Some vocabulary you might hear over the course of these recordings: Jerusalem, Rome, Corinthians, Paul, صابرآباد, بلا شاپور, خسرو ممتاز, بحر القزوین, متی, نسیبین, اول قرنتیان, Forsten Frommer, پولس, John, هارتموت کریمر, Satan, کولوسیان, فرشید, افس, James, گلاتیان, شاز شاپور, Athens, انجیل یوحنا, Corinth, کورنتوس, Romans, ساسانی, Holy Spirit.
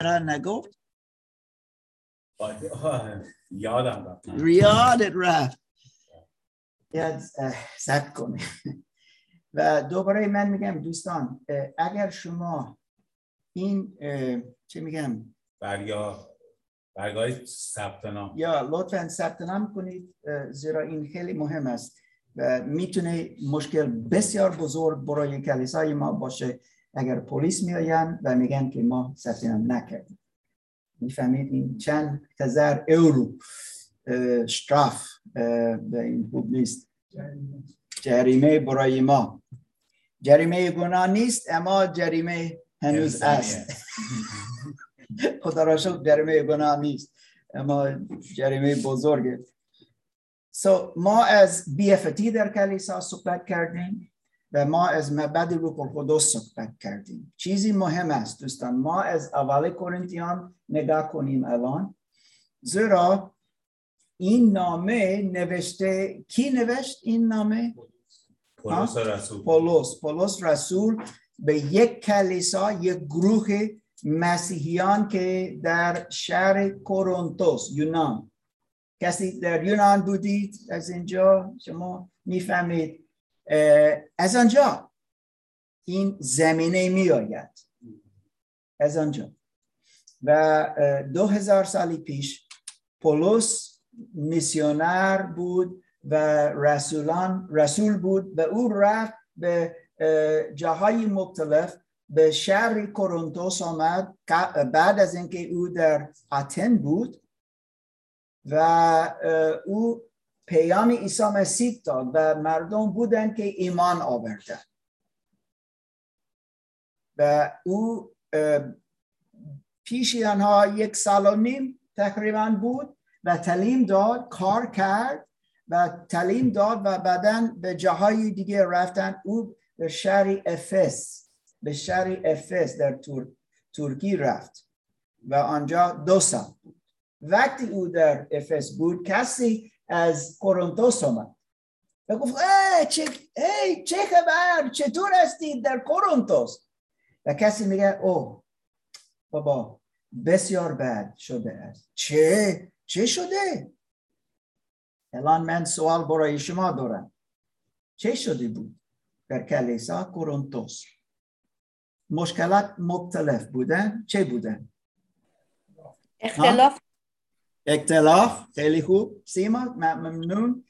قرار نگفت؟ یادم رفت. یادت رفت. یاد سد کنه. و دوباره من میگم دوستان، اگر شما این چه میگم برگاه ثبت نام یا لطفاً ثبت نام کنید، زیرا این خیلی مهم است و میتونه مشکل بسیار بزرگ برای کلیسای ما باشه اگر پلیس میاین و میگن که ما ثبت نام نکردیم. میفهمید این چند هزار یورو شتراف به این خوب نیست، جریمه برای ما. جریمه گناه نیست اما جریمه هنوز است. خدا را شکر جریمه گناه نیست اما جریمه بزرگه. So ما از BFT در کلیسا صحبت کردیم و ما از مبعد روح القدس صحبت کردیم. چیزی مهم است دوستان، ما از اول قرنتیان نگاه کنیم الان، زیرا این نامه نوشته کی نوشت این نامه؟ پولس رسول. پولس رسول به یک کلیسا، یک گروه مسیحیان که در شهر کورنتوس، یونان. کسی در یونان بودید از اینجا شما میفهمید، از آنجا این زمینه میآید، از آنجا. و 2000 سال پیش پولس میسیونر بود و رسول بود و او رفت به جاهای مختلف، به شهر کورنتوس آمد بعد از اینکه او در آتن بود و او پیام عیسی مسیح داد و مردم بودند که ایمان آوردند و او پیش آنها 1.5 سال تقریبا بود و تعلیم داد، کار کرد و تعلیم داد و بعداً به جاهای دیگه رفتند. او به شهر افس در ترکی رفت و آنجا 2 سال بود. وقتی او در افس بود کسی از کورنتوس آمد و گفت چه خبر، چطور هستید در کورنتوس؟ و کسی میگه او بابا بسیار بد شده است. چه شده؟ الان من سوال برای شما دارم، چه شده بود در کلیسا کورنتوس؟ مشکلات مختلف بودن. چه بودن؟ اختلاف. خیلی خوب سیما، ممنون.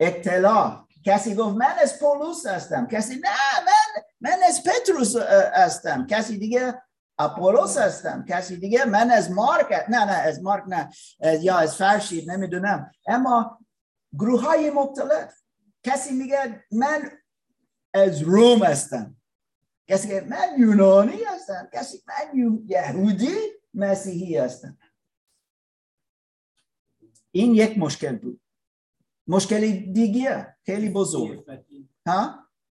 اختلاف. کسی گفت من از پولس هستم، کسی نه من از پتروس هستم، کسی دیگه اپولوس هستم، کسی دیگه من از مارک، نه از مارک نه، یا از فرشید نمیدونم. اما گروه های مختلف، کسی میگه من از روم هستم، کسی که من یونانی هستم، کسی من یهودی مسیحی هستم. این یک مشکل بود. مشکل دیگه خیلی بزرگ.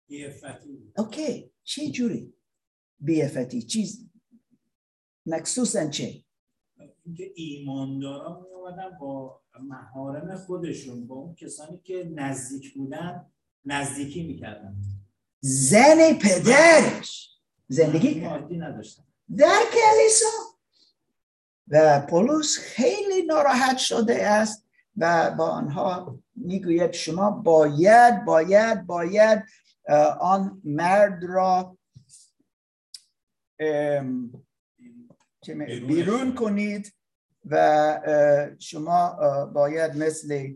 بی‌افتی. اوکی، چه جوری بی‌افتی؟ چیز مخصوصاً چه؟ اینکه ایماندارا می اومدن با محارم خودشون، با اون کسانی که نزدیک بودن نزدیکی میکردن. زن پدرش زندگی مادی نداشتن در کلیسا و پولس خیلی ناراحت شده است و با آنها میگوید شما باید آن مرد را بیرون کنید و شما باید مثل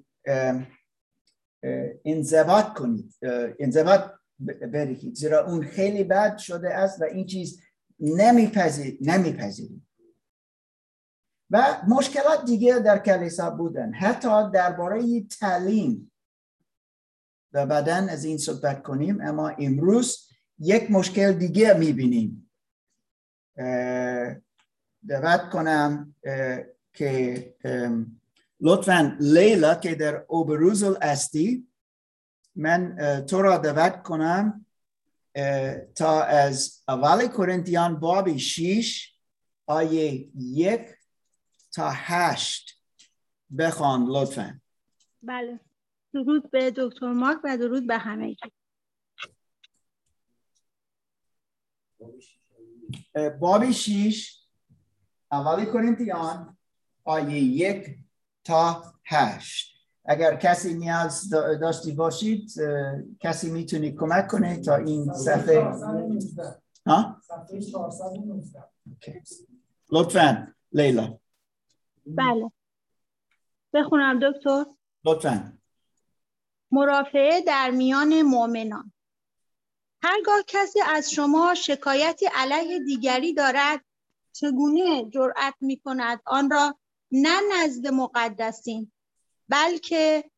انضباط کنید، انضباط برید، زیرا اون خیلی بد شده است و این چیز نمیپذیریم. و مشکلات دیگه در کلیسا بودن، حتی درباره تعلیم و بعدا از این صحبت کنیم. اما امروز یک مشکل دیگه میبینیم. دعوت کنم که لطفاً لیلا که در اوبروزل استی، من تو را دعوت کنم تا از اول قرنتیان باب 6 آیه 1 تا 8 بخوان لطفاً. بله. درود به دکتر مارک و درود به همه. باب 6 اول کرنتیان آیه 1 تا 8. اگر کسی نیاز داشتی باشید کسی میتونه کمک کنه تا این صفحه صفحه 419. لطفاً لیلا. بله بخونم دکتر؟ لطفاً. مرافعه در میان مؤمنان. هرگاه کسی از شما شکایتی علیه دیگری دارد چگونه جرأت می‌کند آن را نه نزد مقدسین بلکه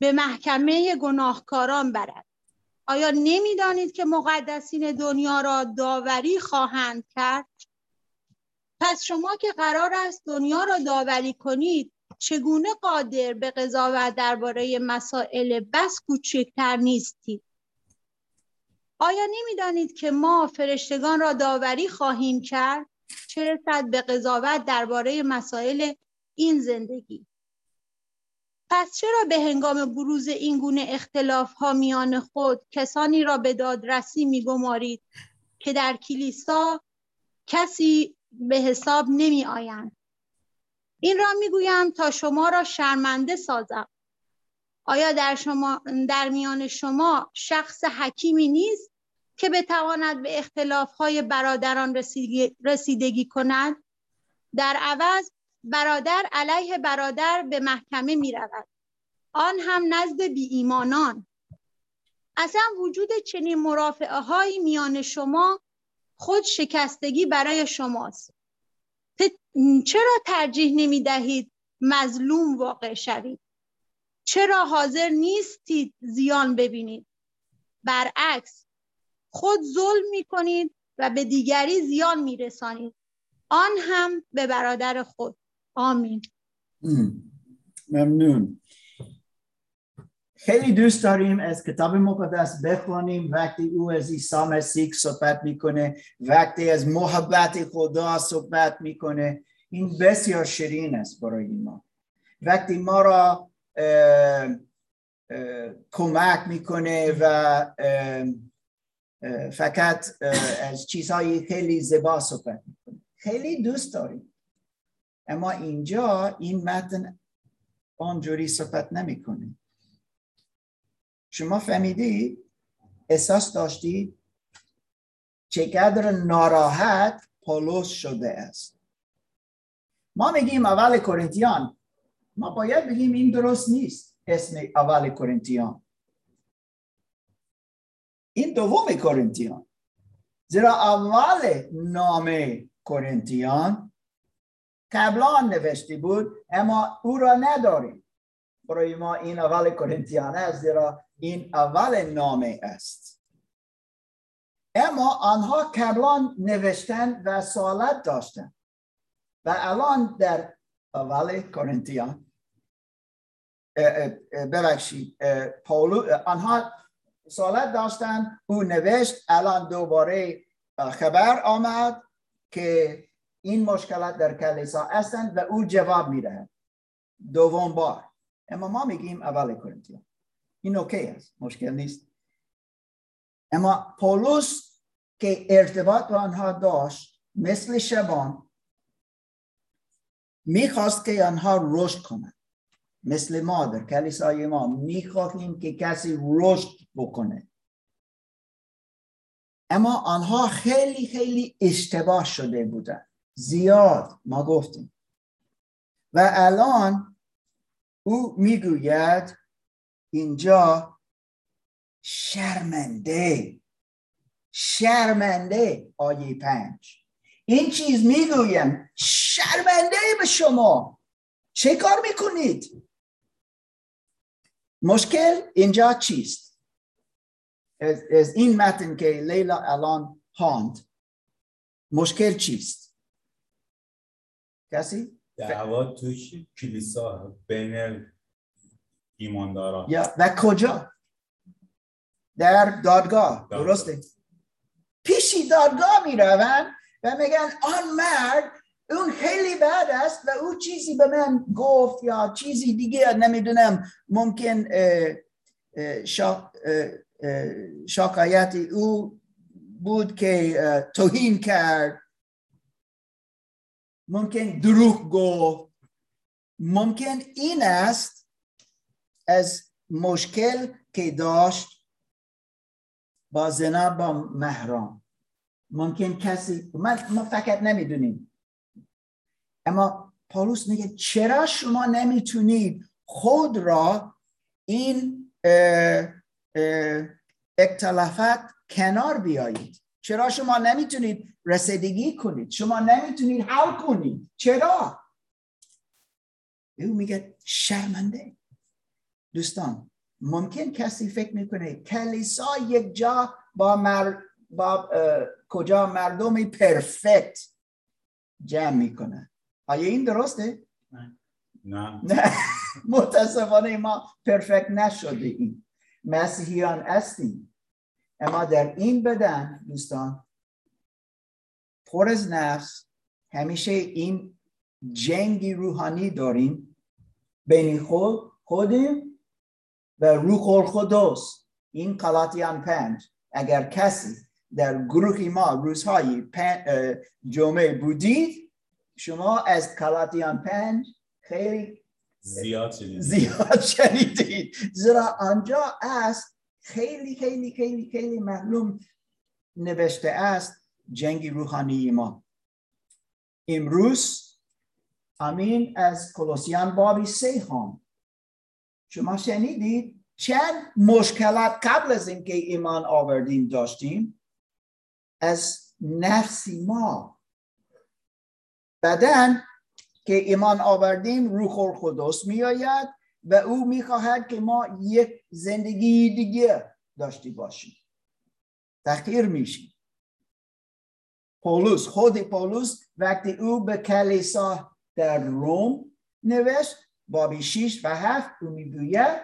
به محکمه گناهکاران برد؟ آیا نمی‌دانید که مقدسین دنیا را داوری خواهند کرد؟ پس شما که قرار است دنیا را داوری کنید چگونه قادر به قضاوت درباره مسائل بس کوچکتر نیستید؟ آیا نمی‌دانید که ما فرشتگان را داوری خواهیم کرد؟ چه رسد به قضاوت درباره مسائل این زندگی؟ پس چرا به هنگام بروز این گونه اختلاف‌ها میان خود کسانی را به دادرسی می‌گمارید که در کلیسا کسی به حساب نمی‌آیند؟ این را می‌گویم تا شما را شرمنده سازم. آیا در میان شما شخص حکیمی نیست که بتواند به اختلاف‌های برادران رسیدگی کند؟ در عوض برادر علیه برادر به محکمه می رود. آن هم نزد بی ایمانان. اصلا وجود چنین مرافعه های میان شما خود شکستگی برای شماست. چرا ترجیح نمی دهید مظلوم واقع شوید؟ چرا حاضر نیستید زیان ببینید؟ برعکس خود ظلم می کنید و به دیگری زیان می رسانید. آن هم به برادر خود. آمین. ممنون. خیلی دوست داریم از کتاب مقدس بخونیم وقتی او از عیسی مسیح صحبت میکنه، وقتی از محبت خدا صحبت میکنه. این بسیار شیرین است برای ما. وقتی ما را کمک میکنه و فقط از چیزهای خیلی زیبا صحبت میکنه. خیلی دوست داریم. اما اینجا این متن آنجوری صحبت نمی کنه. شما فهمیدی؟ احساس داشتی چقدر ناراحت پولس شده است. ما میگیم اول کرنتیان. ما باید بگیم این درست نیست. اسم اول کرنتیان. این دوم کرنتیان. زیرا اول نامه کرنتیان قبلا نوشته بود اما او را نداریم. برای ما این اول کرنتیان است زیرا این اول نامه است. اما آنها قبلا نوشتن و سوالات داشتن و الان در اول کرنتیان ببخشید آنها سوالات داشتن، او نوشت، الان دوباره خبر آمد که این مشکلات در کلیسا هستند و او جواب میده دوم بار. اما ما میگیم اول کرنتیان. این اوکی است، مشکل نیست. اما پولس که ارتباط با آنها داشت مثل شبان میخواست که آنها رشد کنند. مثل ما در کلیسای ما میخواهیم که کسی رشد بکنه. اما آنها خیلی خیلی اشتباه شده بودند. زیاد ما گفتیم و الان او میگوید اینجا شرمنده. آیه 5 این چیز میگویم، شرمنده به شما، چه کار میکنید؟ مشکل اینجا چیست؟ از این متن که لیلا الان خواند مشکل چیست؟ کسی؟ دعوا توش کلیسا بین ایمانداران و کجا؟ در دادگاه. درسته؟ پیشی دادگاه می روند و میگن آن مرد اون خیلی بد است و او چیزی به من گفت یا چیزی دیگه نمیدونم، ممکن شکایت او بود که توهین کرد. ممکن دروغ گفت، ممکن این است از مشکل که داشت با زنا با محرم. ممکن کسی ما فقط نمیدونیم، اما پولس میگه چرا شما نمیتونید خود را این اختلافات کنار بیایید؟ چرا شما نمیتونید رسیدگی کنید؟ شما نمیتونید حل کنید؟ چرا؟ او میگه شرمنده. دوستان، ممکن کسی فکر میکنه کلیسا یک جا با کجا مردم پرفکت جمع میکنه. آیا این درسته؟ نه. متاسفانه ما پرفکت نشده ایم. مسیحیان هستیم، اما در این بدن دوستان پر از نفس همیشه این جنگی روحانی داریم بین خودیم و روح القدس. این گلاتیان 5. اگر کسی در گروه ما روزهای جمعه بودید، شما از گلاتیان 5 خیلی زیاد شنیدید، زیرا آنجا است خیلی خیلی خیلی خیلی معلوم نوشته است جنگ روحانی ما. امروز آمین از کلوسیان بابی 3 هم شما شنیدید چند مشکلات قبل از اینکه ایمان آوردیم داشتیم از نفس ما. بدن که ایمان آوردیم روح القدس می آید و او می خواهد که ما یک زندگی دیگه داشتی باشیم. تغییر میشیم. پولس، خود پولس وقتی او به کلیسا در روم نوشت باب 6 و 7 او میگوید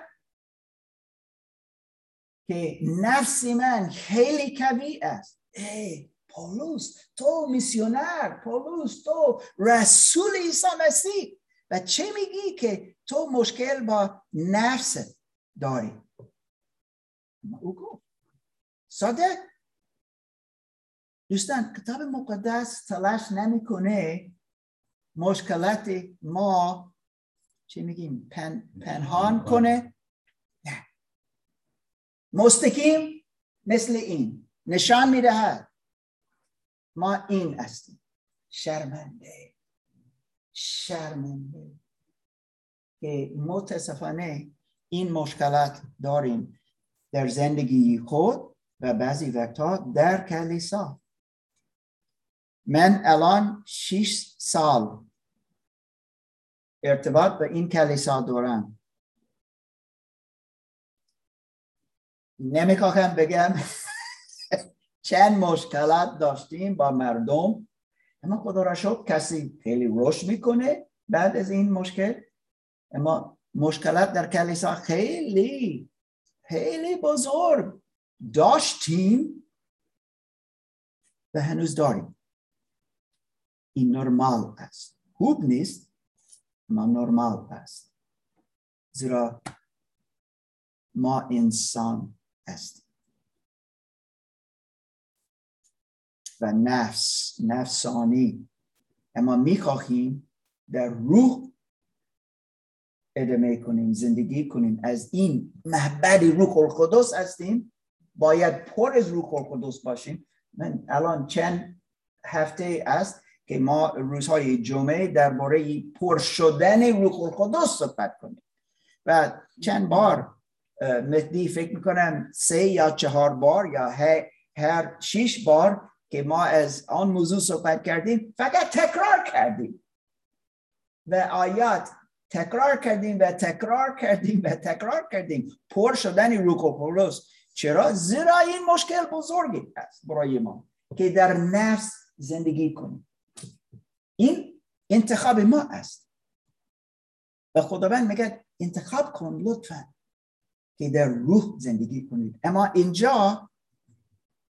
که نفس من خیلی قوی است. ای پولس، تو میسیونر، پولس تو رسول عیسی مسیح، و چه میگی که تو مشکل با نفس داری؟ او گفت ساده. دوستان، کتاب مقدس تلاش نمیکنه مشکلات ما چه میگیم پنهان کنه. نه، مستقیم مثل این نشان میدهد ما این هستیم. شرمنده که متاسفانه این مشکلات داریم در زندگی خود و بعضی وقتا در کلیسا. من الان 6 سال ارتباط با این کلیسا دارم. نمیخوام بگم چند مشکلات داشتیم با مردم، اما خدا را شکر کسی خیلی روش میکنه بعد از این مشکل. اما مشکلات در کلیسا خیلی خیلی بزرگ داشتیم و هنوز داریم. این نرمال است. خوب نیست، اما نرمال است، زیرا ما انسان هستیم و نفسانی، اما میخواهیم در روح ادامه کنیم، زندگی کنیم. از این معبد روح القدس هستیم، باید پر از روح القدس باشیم. من الان چند هفته است که ما روزهای جمعه درباره پر شدن روح القدس صحبت کنیم و چند بار متی فکر میکنم 3 یا 4 بار یا هر 6 بار که ما از آن موضوع صحبت کردیم فقط تکرار کردیم و آیات تکرار کردیم. پر شدن روح القدس. چرا؟ زیرا این مشکل بزرگی است برای ما که در نفس زندگی کنیم. این انتخاب ما است و خداوند میگه انتخاب کن لطفا که در روح زندگی کنید. اما اینجا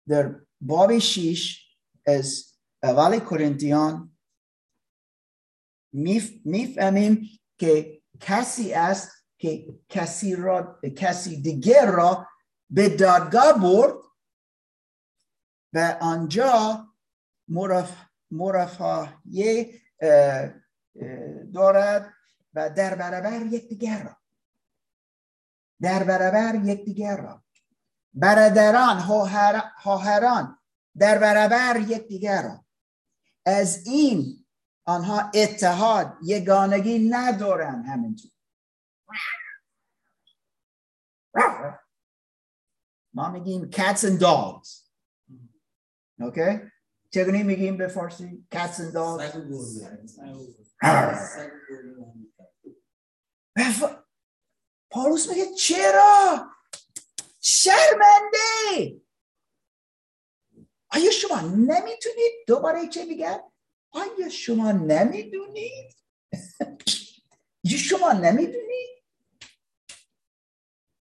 در باب 6 از اول قرنتیان میفهمیم که کسی است که کسی دیگر را به دادگاه برد و آنجا مرافعه دارد و در برابر یکدیگر را برادران، خواهران در برابر یکدیگر را. از این آنها اتحاد، یگانگی ندارن. همینطور ما میگیم cats and dogs. اوکی؟ چگونه میگیم به فارسی cats and dogs؟ پاولوس میگه چرا؟ شرمنده! آیا شما نمیتونید؟ دوباره چه میگه؟ آیا شما نمیدونید؟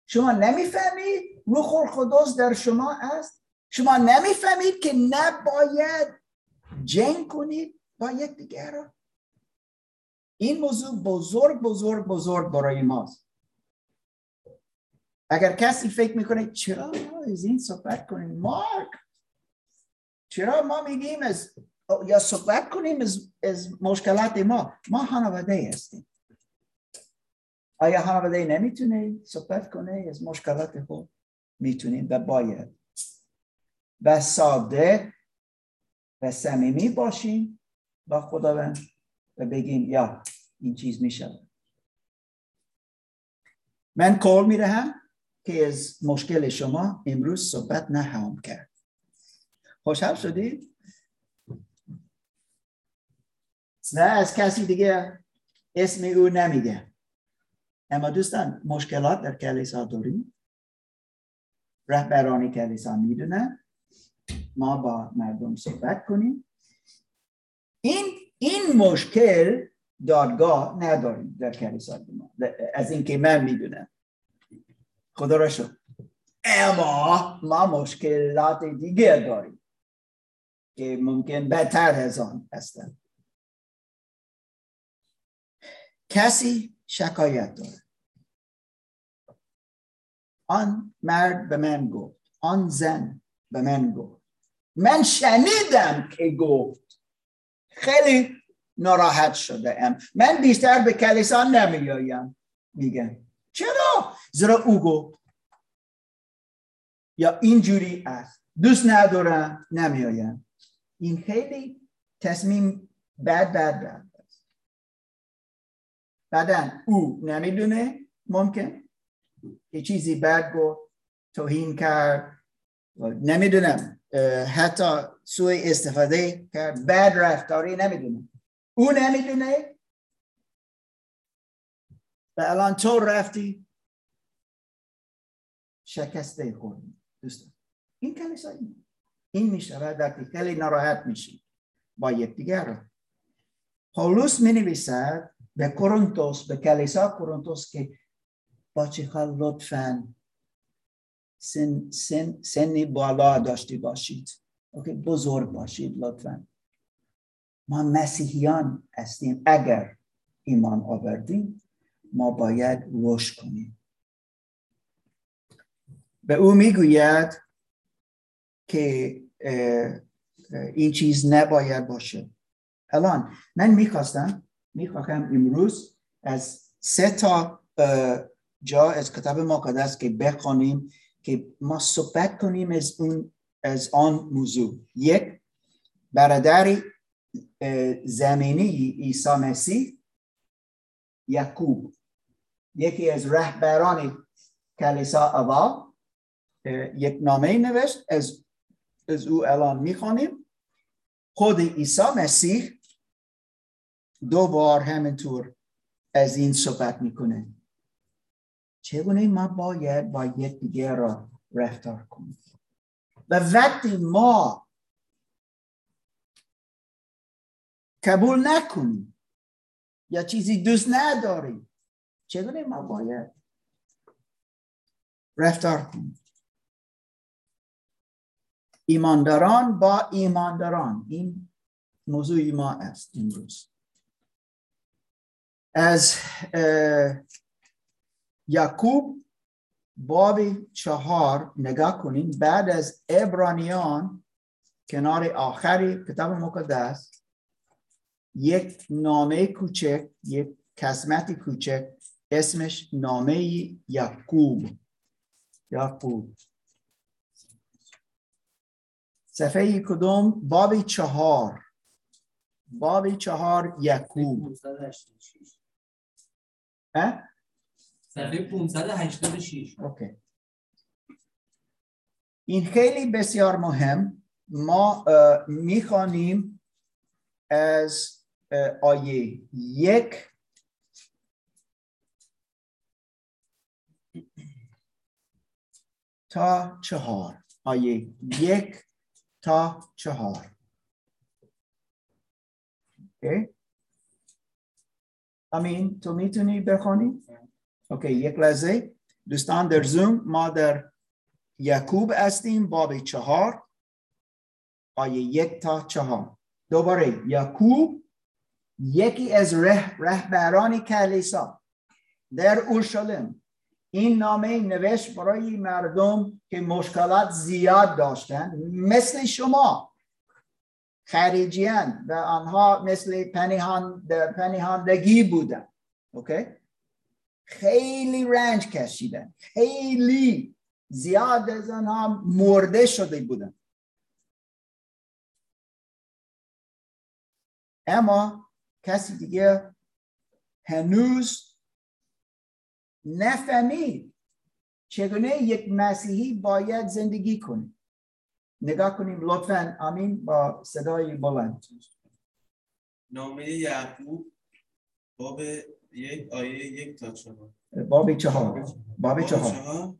شما نمیفهمید روح القدس در شما است؟ شما نمیفهمید که نباید جنگ کنید با یکدیگر؟ این موضوع بزرگ بزرگ بزرگ برای ماست. اگر کسی فکر میکنه چرا ما از این صحبت کنیم، مارک چرا ما میگیم از یا صحبت کنیم از مشکلات ما خانواده هستیم. آیا خانواده نمیتونه صحبت کنه از مشکلات خود؟ میتونیم و باید. و ساده و صمیمی باشیم با خداوند و بگیم یا این چیز میشه. من قول میدهم که از مشکل شما امروز صحبت نخواهم کرد. خوشحال شدید؟ نه از کسی دیگه اسم او نمیگه. اما دوستان مشکلات در کلیسا داریم. رهبران کلیسا میدونن. ما با مردم صحبت کنیم. این مشکل دادگاه نداریم در کلیسا ما. از اینکه من میدونم. خدا را شکر. اما ما مشکلات دیگر داریم که ممکن بدتر از آن هستند. کسی شکایت داره. آن مرد به من گفت، آن زن به من گفت، من شنیدم که گفت. خیلی ناراحت شده ام. من بیشتر به کلیسا نمیایم. میگم چرا؟ زیرا او گفت یا اینجوری است. دوست ندارم، نمیایم. این خیلی تصمیم بد است. بعدن او نمیدونه ممکن یه چیزی بد گفت، توهین کرد، نمیدونم حتی سوء استفاده کرد، بد رفتاری، نمیدونم. او نمیدونه و الان تو رفتی شکسته خوردی. دوستان این کلیسایی این میشه وقتی خیلی ناراحت میشی با یکدیگر. پولس مینویسد به کرنتوس، به کلیسا کرنتوس که بچه‌ها لطفاً سنی بالا داشتی باشید. اوکی، بزرگ باشید لطفاً. ما مسیحیان هستیم. اگر ایمان آوردیم ما باید روش کنیم. به او میگوید که این چیز نباید باشه. الان من میخواهم امروز از سه تا جا از کتاب مقدس که بخونیم که ما صحبت کنیم از آن موضوع. یک، برادری زمینی عیسی مسیح، یعقوب، یکی از رهبران کلیسا اول، یک نامه نوشت. از او الان میخوانیم. خود عیسی مسیح دو بار همینطور از این صحبت میکنه چگونه ما باید با یکدیگر را رفتار کنیم. و وقتی ما قبول نکنیم یا چیزی دوست نداریم چگونه ما باید رفتار کنیم. ایمانداران با ایمانداران، این موضوع ما است امروز. از یعقوب باب 4 نگاه کنیم. بعد از عبرانیان کنار آخری کتاب مقدس یک نامه کوچک، یک قسمت کوچک، اسمش نامه یعقوب. صفحه کدوم؟ باب چهار یعقوب. صفحه 586. اوکی. این خیلی بسیار مهم. ما میخوانیم از آیه 1 تا 4. آیه 1 تا 4. اوکی. امین تو میتونی بخونی؟ اوکی، یک لحظه. دوستان در زوم، ما در یعقوب هستیم، باب 4 آیه 1 تا 4. دوباره یعقوب، یکی از رهبران کلیسا در اورشلیم. این نامه نوشت برای مردم که مشکلات زیاد داشتند مثل شما، خارجیان، و آنها مثل پنهاندگی بودن. اوکی؟ خیلی رنج کشیدن، خیلی زیاد از آنها مرده شده بودن. اما کسی دیگه هنوز نفهمید چگونه یک مسیحی باید زندگی کنه. نگاه کنیم لطفاً. آمین با صدای بلند. نامه یعقوب باب 1 آیه 1 تا 4. باب 4. باب 4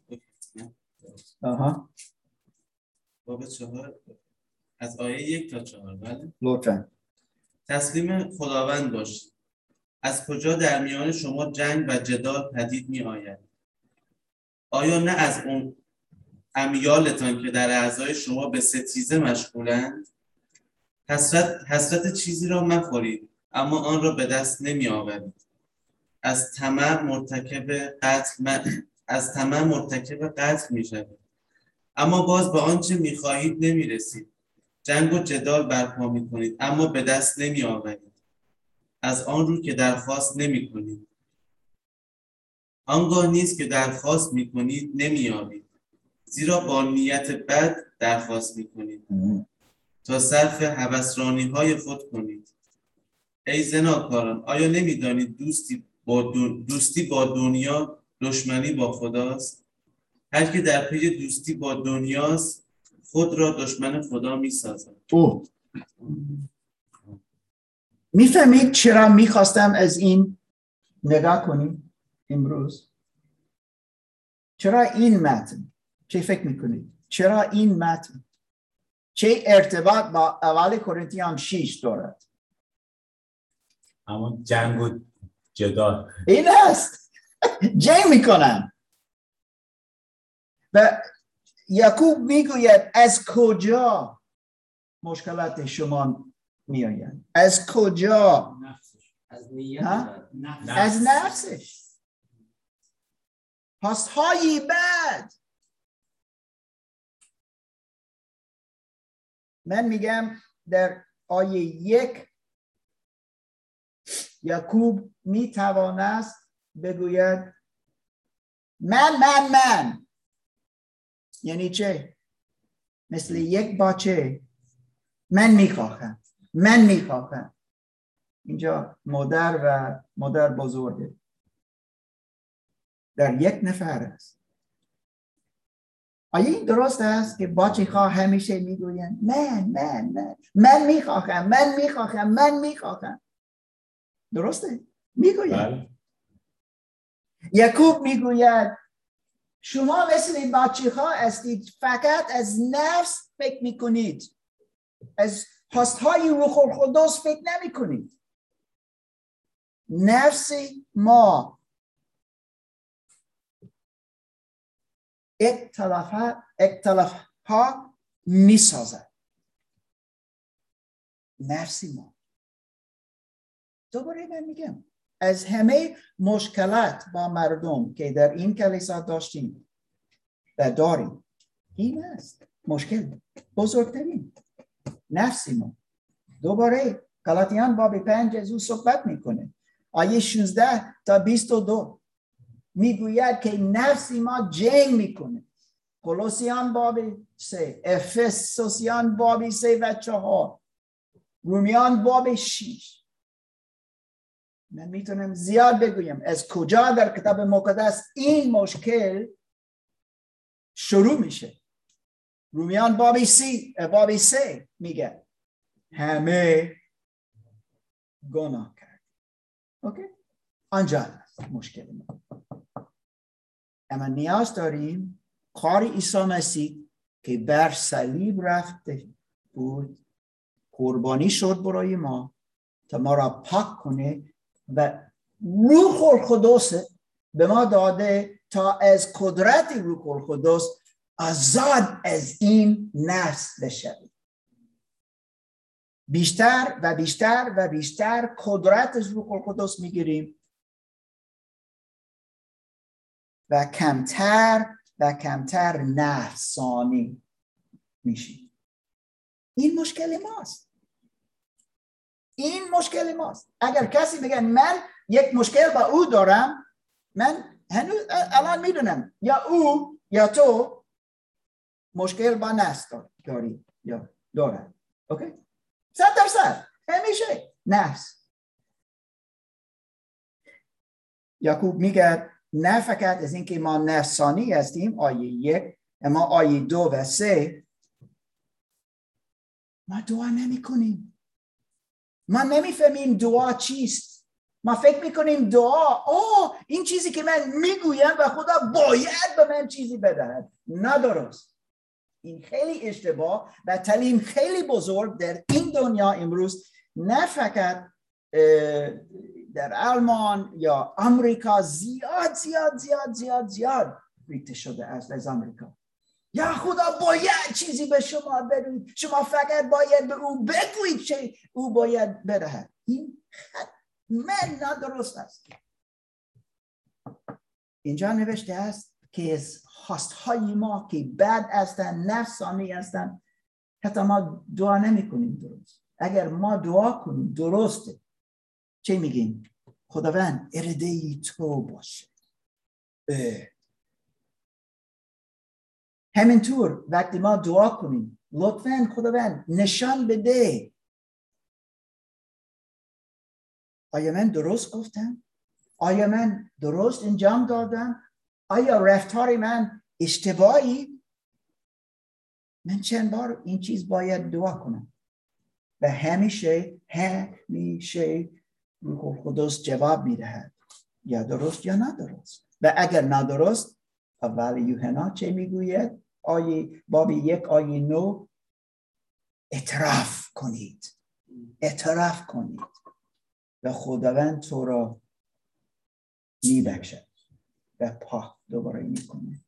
از آیه 1 تا 4. بله. لطفاً. تسلیم خداوند باشید. از کجا در میان شما جنگ و جدال پدید می آید؟ آیا نه از اون امیالتان که در اعضای شما به ستیزه مشغولند؟ حسرت چیزی را مخورید اما آن را به دست نمی آورید. از طمع مرتکب قتل می شوید اما باز به آنچه می خواهید نمی رسید. جنگ و جدال برپا می کنید اما به دست نمی آورید، از آن رو که درخواست نمی کنید. آنگاه نیست که درخواست می کنید نمی آورید، زیرا با نیت بد درخواست می کنید تا صرف هوسرانی های خود کنید. ای زناکاران، آیا نمی دانید دوستی با دنیا دشمنی با خداست؟ هر که در پی دوستی با دنیاست خود را دشمن خدا می سازد. می فهمید چرا می خواستم از این نگاه کنیم امروز؟ چرا این متن؟ چه فکر میکنید؟ چرا این متن چه ارتباط با اول قرنتیان 6 دارد؟ همون جنگ و جدال این است. جنگ میکنن. و یعقوب میگوید از کجا مشکلات شما میآیند؟ از کجا؟ از نفسش. پس های بد. من میگم در آیه 1 یعقوب میتوانست بگوید من. یعنی چه؟ مثل یک بچه من میخواهم. اینجا مادر و مادر بزرگ در یک نفر است. آیا این درست است که بچه‌ها همیشه میگویند من میخواهم؟ درسته؟ میگویند. یعقوب میگوید شما مثل بچه‌ها هستید، فقط از نفس فکر میکنید، از خواستهای روح القدس فکر نمیکنید. نفس ما اختلافها میسازد. نفس ما. دوباره من میگم از همه مشکلات با مردم که در این کلیسا داشتیم و داریم، این است مشکل بزرگترین، نفس ما. دوباره گلاتیان باب 5 از او صحبت میکنه. آیه 16 تا 22 میگوید که نفس ما جنگ میکنه. کولوسیان باب 3، افسوسیان باب 3 و 4، رومیان باب 6. من میتونم زیاد بگویم از کجا در کتاب مقدس این مشکل شروع میشه. رومیان باب 3 میگه همه گناه کرد. اوکی؟ آنجا مشکل ما. اما نیاز داریم کار عیسی مسیح که بر صلیب رفته بود، قربانی شد برای ما تا ما را پاک کنه و روح القدس به ما داده تا از قدرت روح القدس آزاد از این نفس بشویم. بیشتر و بیشتر و بیشتر قدرت از روح القدس میگیریم و کمتر و کمتر نفسانی میشیم. این مشکل ماست. این مشکل ماست. اگر کسی بگه من یک مشکل با او دارم، من هنوز الان میدونم یا او یا تو مشکل با نفس داری یا دارن. اوکی؟ 100% همیشه نفس. یعقوب میگه نه فقط از اینکه ما نفسانی هستیم، آیه 1، اما آیه 2 و 3 ما دعا نمی کنیم. ما نمی فهمیم دعا چیست. ما فکر میکنیم دعا این چیزی که من میگویم و خدا باید به من چیزی بدهد. نادرست. این خیلی اشتباه و تعلیم خیلی بزرگ در این دنیا امروز، نه فقط در آلمان یا امریکا، زیاد زیاد زیاد زیاد زیاد ریخته شده است از امریکا. یا خدا باید چیزی به شما بدهد، شما فقط باید به او بگویید چه او باید بدهد. این حتما نادرست است. اینجا نوشته است که از خواستهای ما که بد هستند، نفسانی هستند، حتی ما دعا نمی کنیم درست. اگر ما دعا کنیم درسته، چه میگیم؟ خداوند اراده تو باشه. همینطور وقتی ما دعا کنیم، لطفاً خداوند نشان بده. آیا من درست گفتم؟ آیا من درست انجام دادم؟ آیا رفتار من اشتباهی؟ من چند بار این چیز باید دعا کنم؟ و همیشه روح القدس جواب میدهد یا درست یا نادرست. و اگر نادرست، اول یوحنا چه میگوید؟ آیه باب 1 آیه 9، اعتراف کنید. اعتراف کنید و خداوند تو را میبخشد و پاک دوباره میکنه.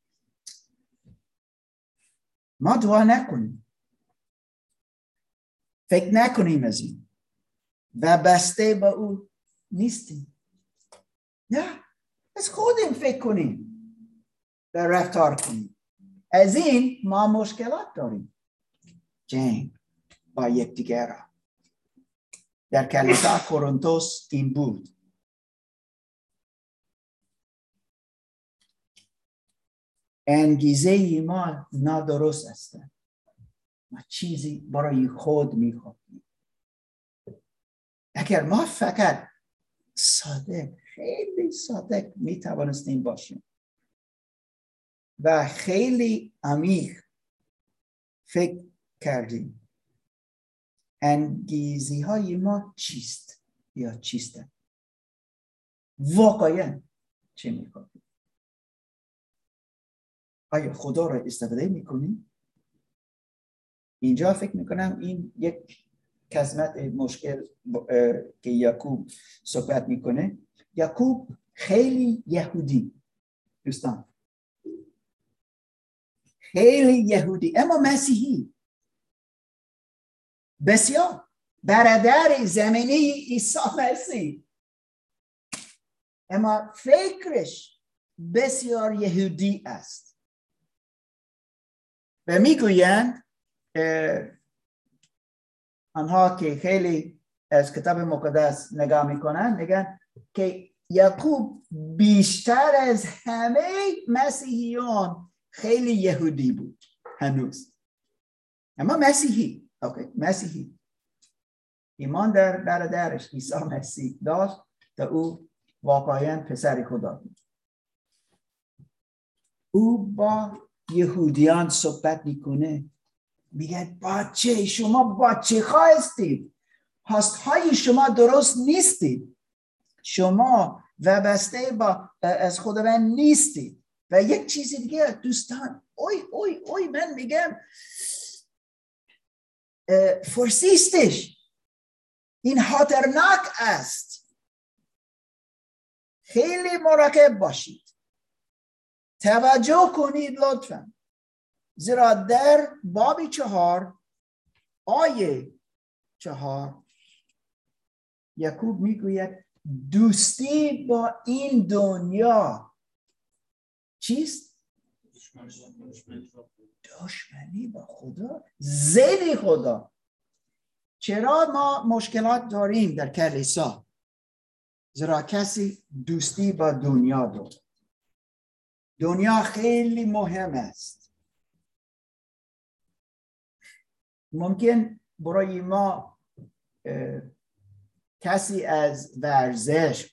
ما دعا نکنیم، فکر نکنیم از این و بسته با او نیستیم. نه، از خودیم فکر کنیم و رفتار کنیم. از این ما مشکلات داریم. جنگ با یک دیگر در کلیسا کورنتوس این بود. انگیزه ما نادرست است. ما چیزی برای خود میخواهیم. اگر ما فقط صادق، خیلی صادق میتوانستیم باشیم و خیلی عمیق فکر کردیم انگیزه های ما چیست یا چیستند، واقعا چه میخواهیم. آیا خدا را استفاده میکنیم؟ اینجا فکر میکنم این یک قسمت مشکل که یعقوب صحبت میکنه. یعقوب خیلی یهودی، دوستان، خیلی یهودی اما مسیحی، بسیار برادر زمینی عیسی مسیح، اما فکرش بسیار یهودی است. و میگویند آنها که خیلی از کتاب مقدس نگاه میکنن میگن که یعقوب بیشتر از همه مسیحیان خیلی یهودی بود هنوز، اما مسیحی. اوکی، مسیحی ایمان در برادرش عیسی مسیح داشت تا او واقعا پسر خدا بود. او با یهودیان صحبت میکنه میگه بچه شما بچه خواستید، هستهای شما درست نیستید، شما وابسته با از خداوند نیستید. و یک چیز دیگه دوستان، اوی من میگم فرسیستش، این خطرناک است، خیلی مراقب باشید، توجه کنید لطفا، زیرا در باب 4 آیه 4 یعقوب میگوید دوستی با این دنیا چیست؟ دشمنی با خدا، ضد خدا. چرا ما مشکلات داریم در کلیسا؟ زیرا کسی دوستی با دنیا دارد. دنیا خیلی مهم است. ممکن برای ما کسی از ورزش،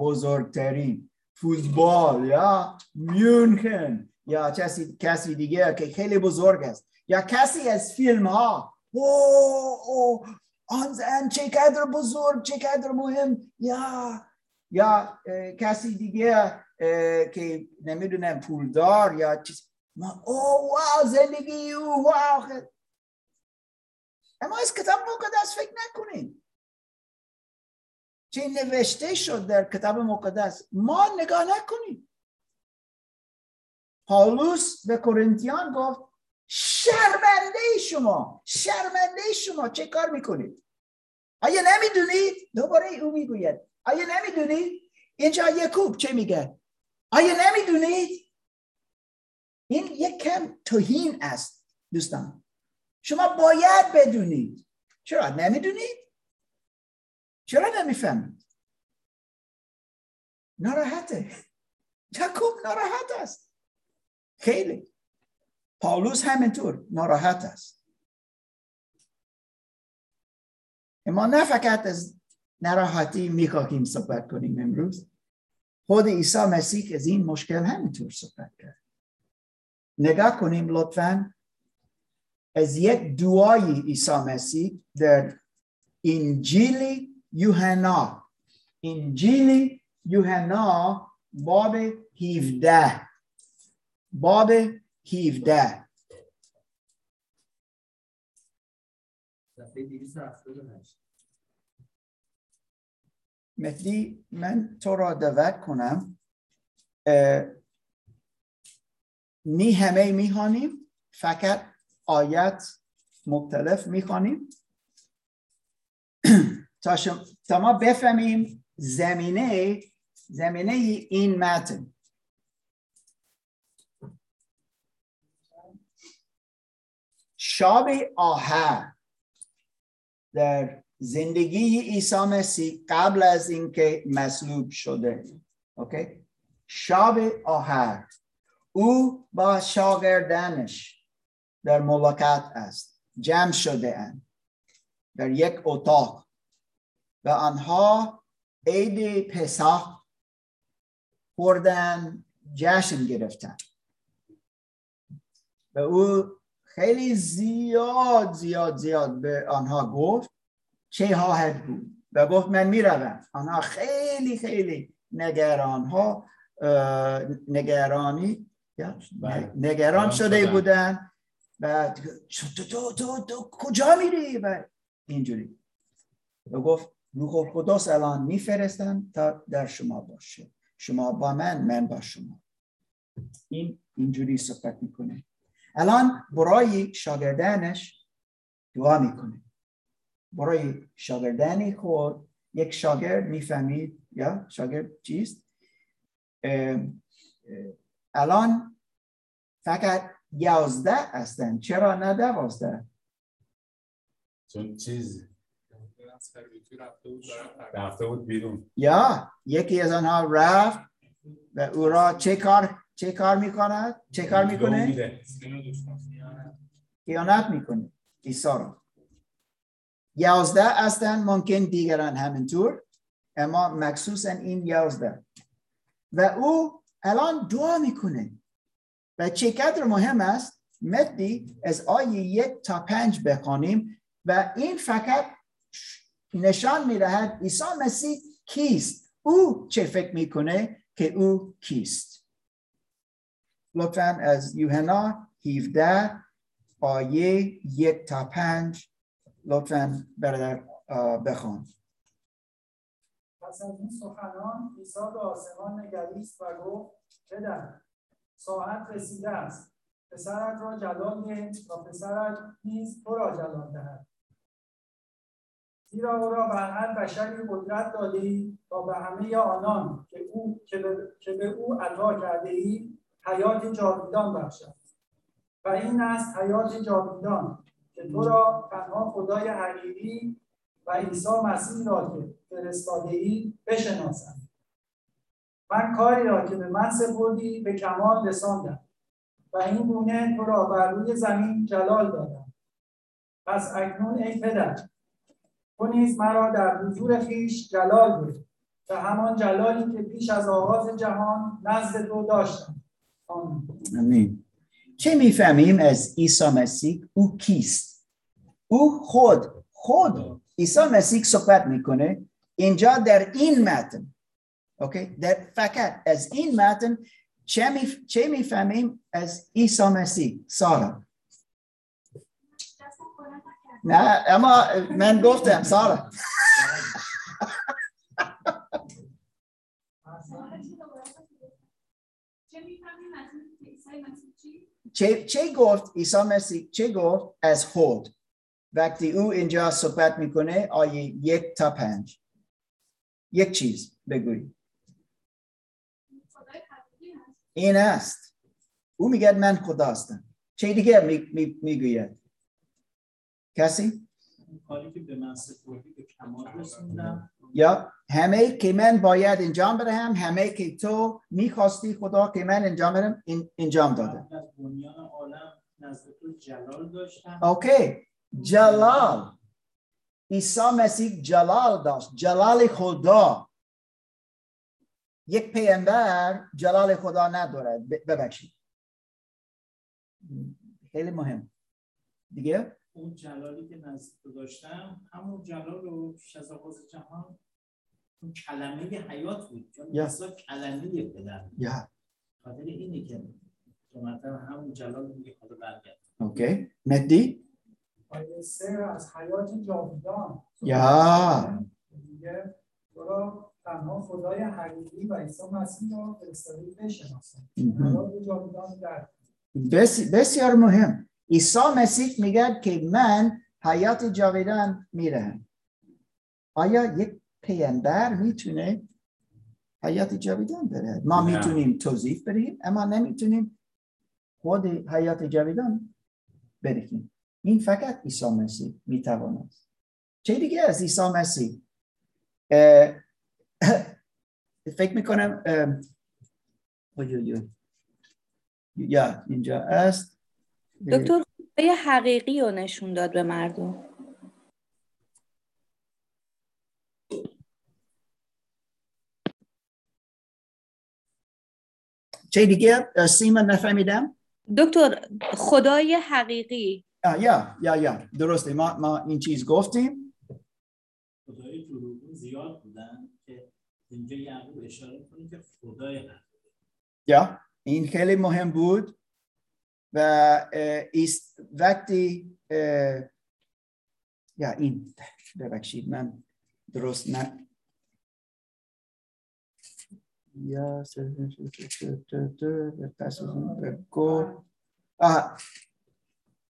بزرگترین فوتبال یا میونخن یا کسی دیگه که خیلی بزرگ است، یا کسی از فیلم ها، آن چقدر بزرگ، چقدر مهم، یا کسی دیگه که نمیدونم پولدار یا چیز، واو زندگی او، واو. اما از کتاب مقدس فکر نکنیم چه نوشته شد در کتاب مقدس، ما نگاه نکنیم. پاولوس به کرنتیان گفت شرمنده شما چه کار میکنید؟ آیا نمیدونید؟ دوباره او میگوید آیا نمیدونید؟ اینجا یعقوب چه میگه؟ آیا نمیدونید؟ این یک کم توهین است دوستان. شما باید بدونید. چرا نمیدونید؟ چرا نمیفهمید؟ ناراحته. یعقوب ناراحت است. خیلی. پاولوس همینطور ناراحت است. اما نه فقط از ناراحتی میخواهیم صحبت کنیم امروز. خود عیسی مسیح از این مشکل همینطور صحبت کرد. نگاه کنیم لطفاً از یک دعای عیسی مسیح در انجیل یوحنا. انجیل یوحنا باب 17 متی، من تو را دعوت کنم. می همه میخوانیم، فقط آیات مختلف میخوانیم تا ما بفهمیم زمینه این متن. شب آخر در زندگی عیسی مسیح قبل از اینکه مصلوب شده. اوکی؟ شب آخر او با شاگردانش در ملاقات است. جمع شده اند در یک اتاق و آنها عید پسح خوردن، جشن گرفتند. و او خیلی زیاد به آنها گفت چه خواهد بود و گفت من میروم. آنها خیلی نگران شده بودن و تو کجا میری و اینجوری. و گفت روح القدس الان میفرستم تا در شما باشه، شما با من با شما. این اینجوری صحبت میکنه. الان برای شاگردانش دعا میکنه. برای شاگردانی خود، یک شاگرد میفهمید یا شاگرد چیست؟ الان فقط 11 هستن. چرا نه 12؟ چون چیز رفته بود بیرون. یا یکی از آنها رفت و او را چه کار میکنه؟ خیانت میکنه عیسی را. 11 هستند، ممکن دیگران همینطور، اما مخصوصا این 11. و او الان دعا میکنه و چقدر مهم است متی از آیه 1 تا 5 بخونیم و این فقط نشان می‌دهد عیسی مسیح کیست، او چه فکر میکنه که او کیست. لطفاً از یوحنا 17 آیه 1 تا 5 لطفاً برادر بخون. پس از این سخنان عیسی به آسمان نگریست و گفت پدر ساعت رسیده است، پسرت را جلال ده و پسرت نیز تو را جلال دهد، زیرا او را بر هر بشری قدرت دادی تا به همه آنان که به او عطا کرده ای حیات جاودان بخشد، و این است حیات جاودان که تو را تنها خدای حقیقی و عیسی مسیح را که فرستاده ای بشناسند. من کاری را که به من سپردی به کمال رساندم و این گونه تو را بر روی زمین جلال دادم. پس اکنون ای پدر تو نیز مرا در حضور خویش جلال ده و همان جلالی که پیش از آغاز جهان نزد تو داشتم. آمین. چه میفهمیم از عیسی مسیح؟ او کیست؟ او خود عیسی مسیح صحبت میکنه اینجا در این متن. اوکی، فقط از این متن چه میفهمیم از عیسی مسیح؟ سارا نه، اما من گفتم سارا. چه گفت عیسی مسیح؟ چه گفت از خود وقتی او اینجا صحبت میکنه آیه 1 تا 5؟ یک چیز بگویید. این است. او میگه من خدا هستم. چه دیگه میگوید؟ کسی؟ کاری که به من سپردی به کمال رسوندم. یا همه که من باید انجام بدهم، همه که تو میخواستی خدا که من انجام بدم، انجام دادم. از بنیان عالم نزد تو جلال داشتم. اوکی. جلال. عیسی مسیح جلال داشت. جلال خدا. یک پیامبر جلال خدا ندارد. ببخشید. خیلی مهم. دیگه؟ اون جلالی که نزد تو داشتم، همون جلال رو پیش از آغاز جهان، اون کلمه حیات بود. چون عیسی کلمه پدر بود. خاطر اینه که تو مطلب همون جلال رو میگه خدا برگرد. اوکی. مدی؟ آیه 3 از حیات جاودان. دیگه تو را تنها خدای حقیقی و عیسی مسیح را فرستاده بشناسند. حیات جاودان در بسیار مهم. عیسی مسیح میگه که من حیات جاودان میدهم. آیا یک پیامبر میتونه حیات جاودان بده؟ ما میتونیم توضیح بدیم اما نمیتونیم خود حیات جاودان بدیم. این فقط عیسی مسیح میتواند. چه دیگه از عیسی مسیح؟ فکر میکنم یا اینجا است. دکتر خدای حقیقی رو نشون داد به مردم. چه دیگه سیما نفهمیدم؟ دکتر خدای حقیقی. یا درسته، ما این چیز گفتیم. خدای دروغون زیاد بودن که اینجا یعقوب اشاره می‌کنه که خدای حقیقی. یا این خیلی مهم بود. و است وقتی یا این ببخشید من درست نه یا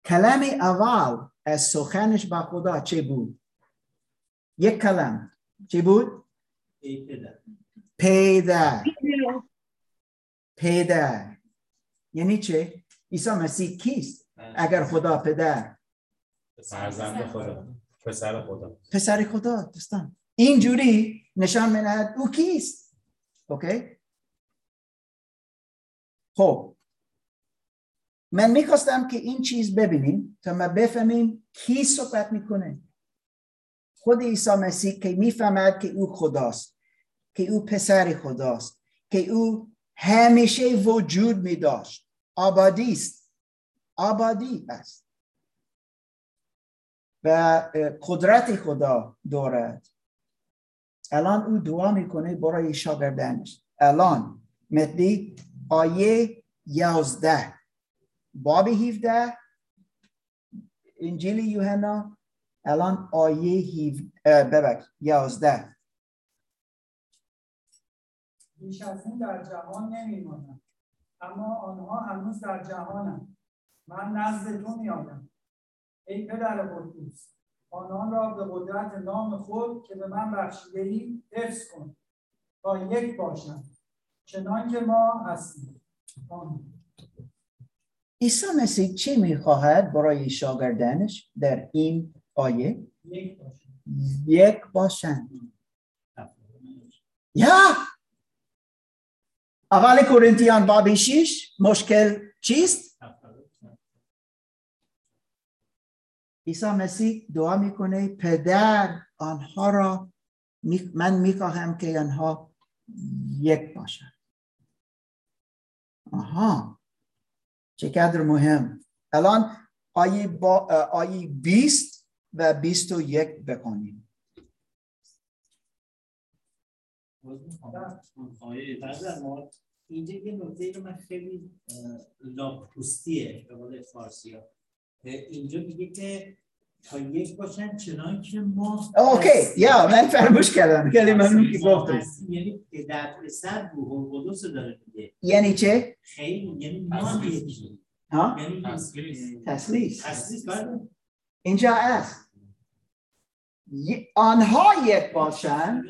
کلام اول از سخنش با خدا چه بود؟ یک کلام چه بود؟ پدر. یعنی چه؟ عیسی مسیح کیست؟ اگر خدا پدر، فرزند خدا. پسر خدا. پسر خدا دوستان. اینجوری نشان می‌دهد او کیست. اوکی؟ خب من می‌خواستم که این چیز ببینیم تا ما بفهمیم کی صحبت می‌کنه. خود عیسی مسیح که می‌فهمد که او خداست، که او پسر خداست، که او همیشه وجود می‌داشت، آبادی است، آبادی است و قدرت خدا دارد. الان او دعا میکنه برای شاگردانش. الان متی آیه 11 باب 17 انجیل یوحنا، الان آیه 11. بیش از این در جهان نمیمانم، اما آنها هنوز در جهانم، من نزد تو میآیم. ای پدر قدوس، آنان را به قدرت نام خود که به من بخشیده ای حفظ کن تا یک باشند چنانکه ما هستیم. آمین. عیسی مسیح چی میخواهد برای شاگردانش در این آیه؟ یک باشند. یک باشند. یا اول قرنتیان باب 6 مشکل چیست؟ عیسی مسیح دعا میکنه پدر آنها را من میخواهم که آنها یک باشند. آها، چقدر مهم. الان آیه 20 و 21 بخونیم. آیه 20 ما اینجا یه نکته رو من خیلی لاپوستیه به قول فارسی‌ها. اینجا میگه که تا یک باشن چنان که ما. اوکی، یا من فراموش کردم کلمه‌ای که گفتم. یعنی در پسر روح القدس داره میگه. یعنی چه؟ خیلی، یعنی ما یکی. ها؟ یعنی تسلیس. اینجا است. آنها یک باشن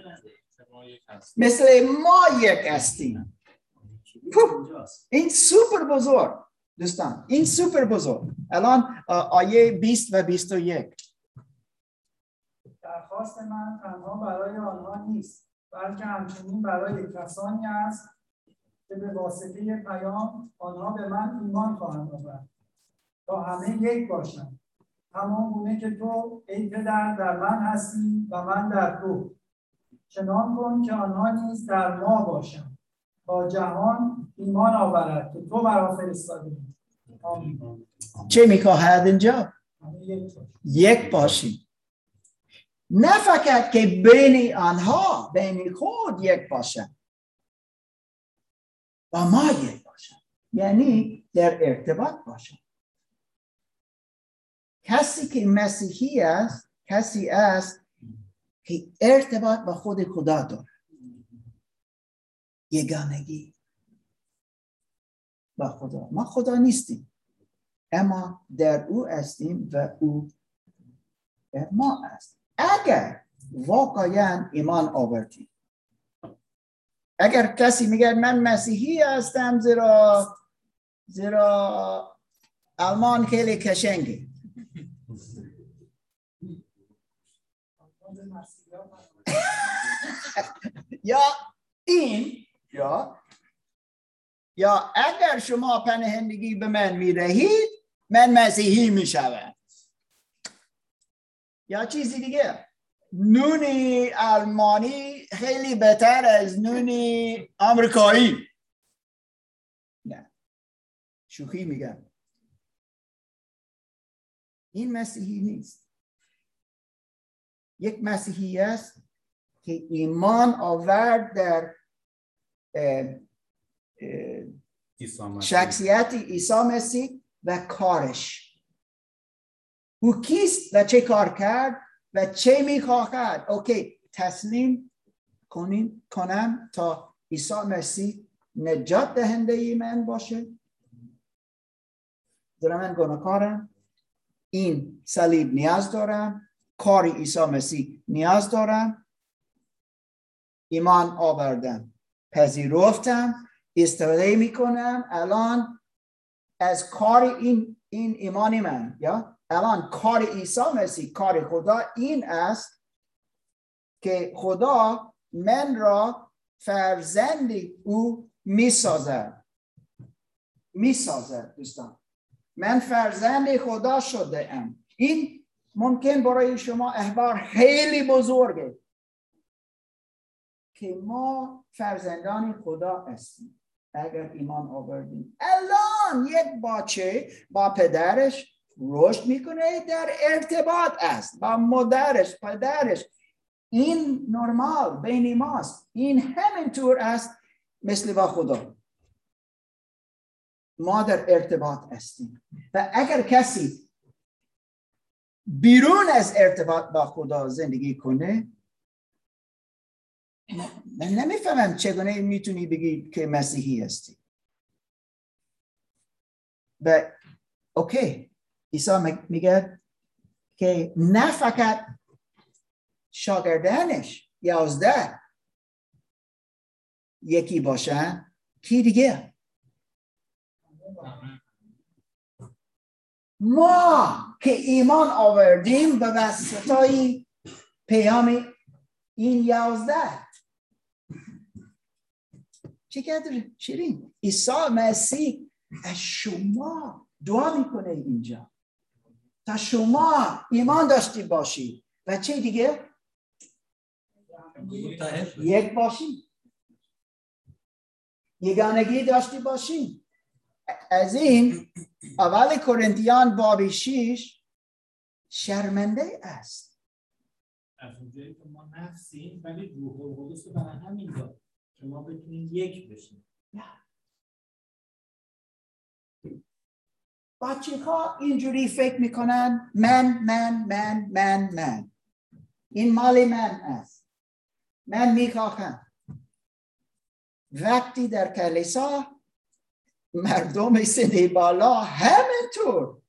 مثل ما یک هستیم. این سوپر بزرگ دوستان، این سوپر بزرگ. الان آیه 20 و 21. درخواست من تنها برای آنها نیست، بلکه همچنین برای کسانی است که به واسطه پیام آنها به من ایمان خواهند آورد تا همه یک باشند، همان گونه که تو ای پدر در من هستی و من در تو، چنان کن که آنها نیز در ما باشند تا جهان ایمان آورد که تو مرا فرستادی. آمین. چه می‌خواهد اینجا؟ یک باشی. نه فقط که بین آنها، بین خود یک باشند و ما یک باشند، یعنی در ارتباط باشند. کسی که مسیحی است کسی است که ارتباط با خود خدا داره، یگانگی با خدا. ما خدا نیستیم اما در او هستیم و او در ما است. اگر واقعا ایمان آوردیم، اگر کسی میگه من مسیحی هستم زیرا آلمان خیلی قشنگه، یا اگر شما پناهندگی به من میدهید من مسیحی میشوم یا چیزی دیگه. نونی آلمانی خیلی بهتر از نونی آمریکایی. نه، شوخی میگم، این مسیحی نیست. یک مسیحی است که ایمان آورد در شخصیت عیسی مسیح و کارش. او کیست و چه کار کرد و چه میخواهد. اوکی، تسلیم کنم تا عیسی مسیح نجات دهنده من باشه. در من گناهکارم، این صلیب نیاز دارم، کار عیسی مسیح نیاز دارم. ایمان آوردم، پذیرفتم، استفاده میکنم الان از کار این ایمان من، یا الان کار عیسی مسیح، کار خدا این است که خدا من را فرزندی او می سازد دوستان. من فرزند خدا شده ام. این ممکن برای شما اخبار خیلی بزرگه که ما فرزندان خدا هستیم اگر ایمان آوردیم. الان یک بچه با پدرش رشد میکنه، در ارتباط است با مادرش، پدرش. این نرمال بین ماست. این همینطور است مثل با خدا. ما در ارتباط هستیم و اگر کسی بیرون از ارتباط با خدا زندگی کنه، من نمیفهمم چگونه میتونی بگی که مسیحی هستی. و اوکی، عیسی میگه که نه فقط شاگردانش 11 یکی باشن، کی دیگه؟ ما که ایمان آوردیم به واسطه پیام این 11. چقدر شیرین. عیسی مسیح از شما دعا میکنه اینجا تا شما ایمان داشتی باشی و چه دیگه؟ یک باشی، یگانگی داشتی باشی. از این اول قرنتیان باب 6 شرمنده است. افجایی که ما نفسیم ولی روح القدس رو برای همین داد که ما بتونیم یک بشیم. بچه‌ها اینجوری فکر میکنن من این مال من است، من میخواهم. وقتی در کلیسا مردم سنی بالا همینطور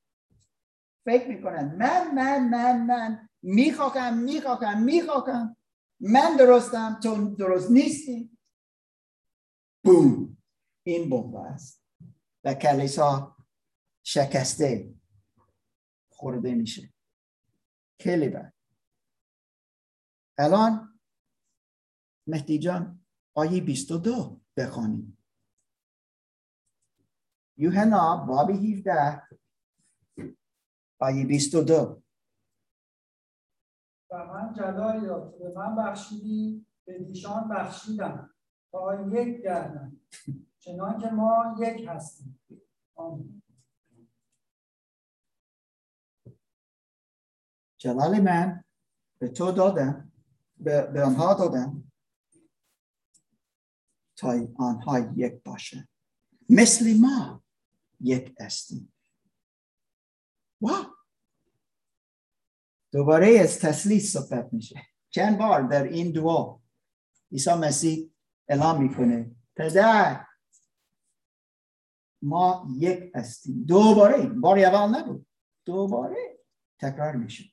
فکر میکنن من میخواهم، من درستم، تو درست نیستی. بوم، این بمب است و کلیسا شکسته خورده میشه. خیلی بد. الان مهدی جان آیه 22 بخونیم. یوحنا باب 17 آیه 22. و من جلایی را که به من بخشیدی به دیشان بخشیدم تا یک گردن چنان که ما یک هستیم. آمین. جلال من به تو دادم، به آنها دادم تا آنها یک باشه مثل ما یک هستیم. واو، دوباره از تثلیث صحبت میشه. چند بار در این دعا عیسی مسیح اعلام میکنه پدر ما یک هستیم. دوباره، بار اول نبود، دوباره تکرار میشه.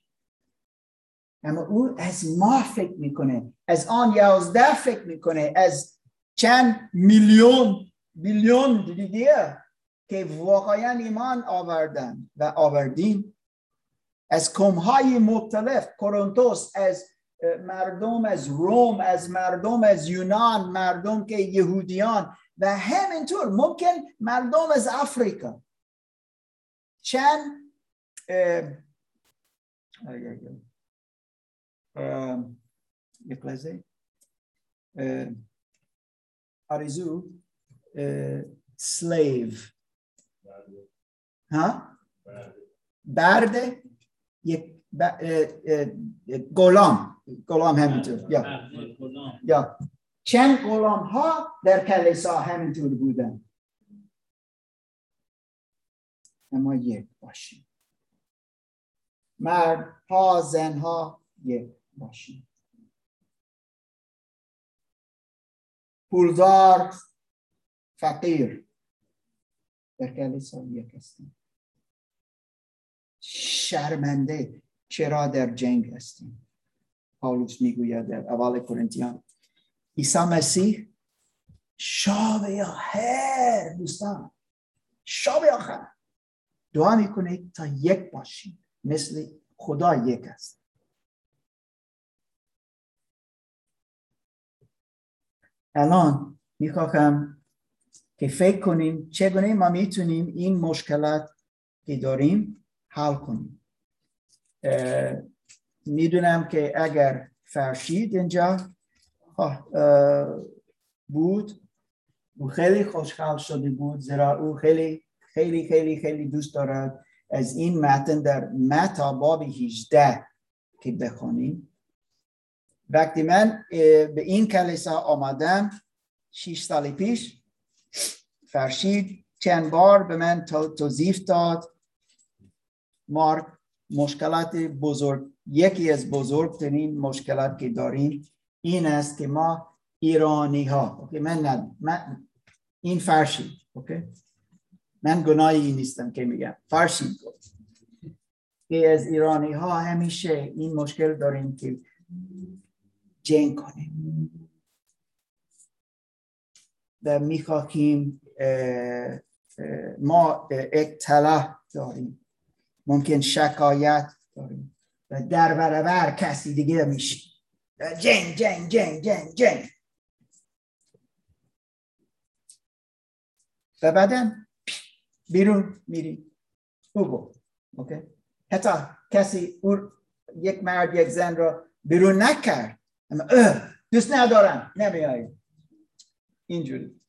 اما او از ما فکر میکنه، از آن 11 فکر میکنه، از چند میلیون بیلیون دیگه که واقعا ایمان آوردن و آوردین، از قوم‌های مختلف، کورنتوس، از مردم از روم، از مردم از یونان، مردم که یهودیان و همینطور ممکن مردم از آفریقا. چند یک لحظه آرزو slave ها برده، یک غلام همینطور، یا چند غلام ها در کلیسا همینطور بودن. اما یک باشیم، مرد ها زن ها یک باشیم، پولدار فقیر در کلیسا یک هستیم. شرمنده چرا در جنگ هستیم. پاولوس میگوید در اول قرنتیان عیسی مسیح شب آخر دوستان، شب آخر دعا میکنه تا یک باشیم. مثل خدا یک است. الان میخواهم که فکر کنیم چگونه ما میتونیم این مشکلات که داریم حل کنیم. میدونم که اگر فرشید اینجا بود او خیلی خوشحال شده بود، زیرا او خیلی خیلی خیلی خیلی دوست دارد از این متن در متی باب 18 که بخونیم. وقتی من به این کلیسا آمدم 6 سال پیش، فرشید چند بار به من توضیح داد مارک مشکلات بزرگ، یکی از بزرگترین مشکلات که داریم این است که ما ایرانی ها من این فارسی من گناهی نیستم که میگم فارسی که از ایرانی ها همیشه این مشکل داریم که جنگ کنیم و میخواهیم ما اطلاع داریم، ممکن شکایت داریم و در برابر کسی دیگه میشیم جنگ جنگ جنگ جنگ جنگ و بعدا بیرون میری بگو حتی کسی یک مرد یک زن را بیرون نکرد، اما دوست ندارم نمیایی اینجوری.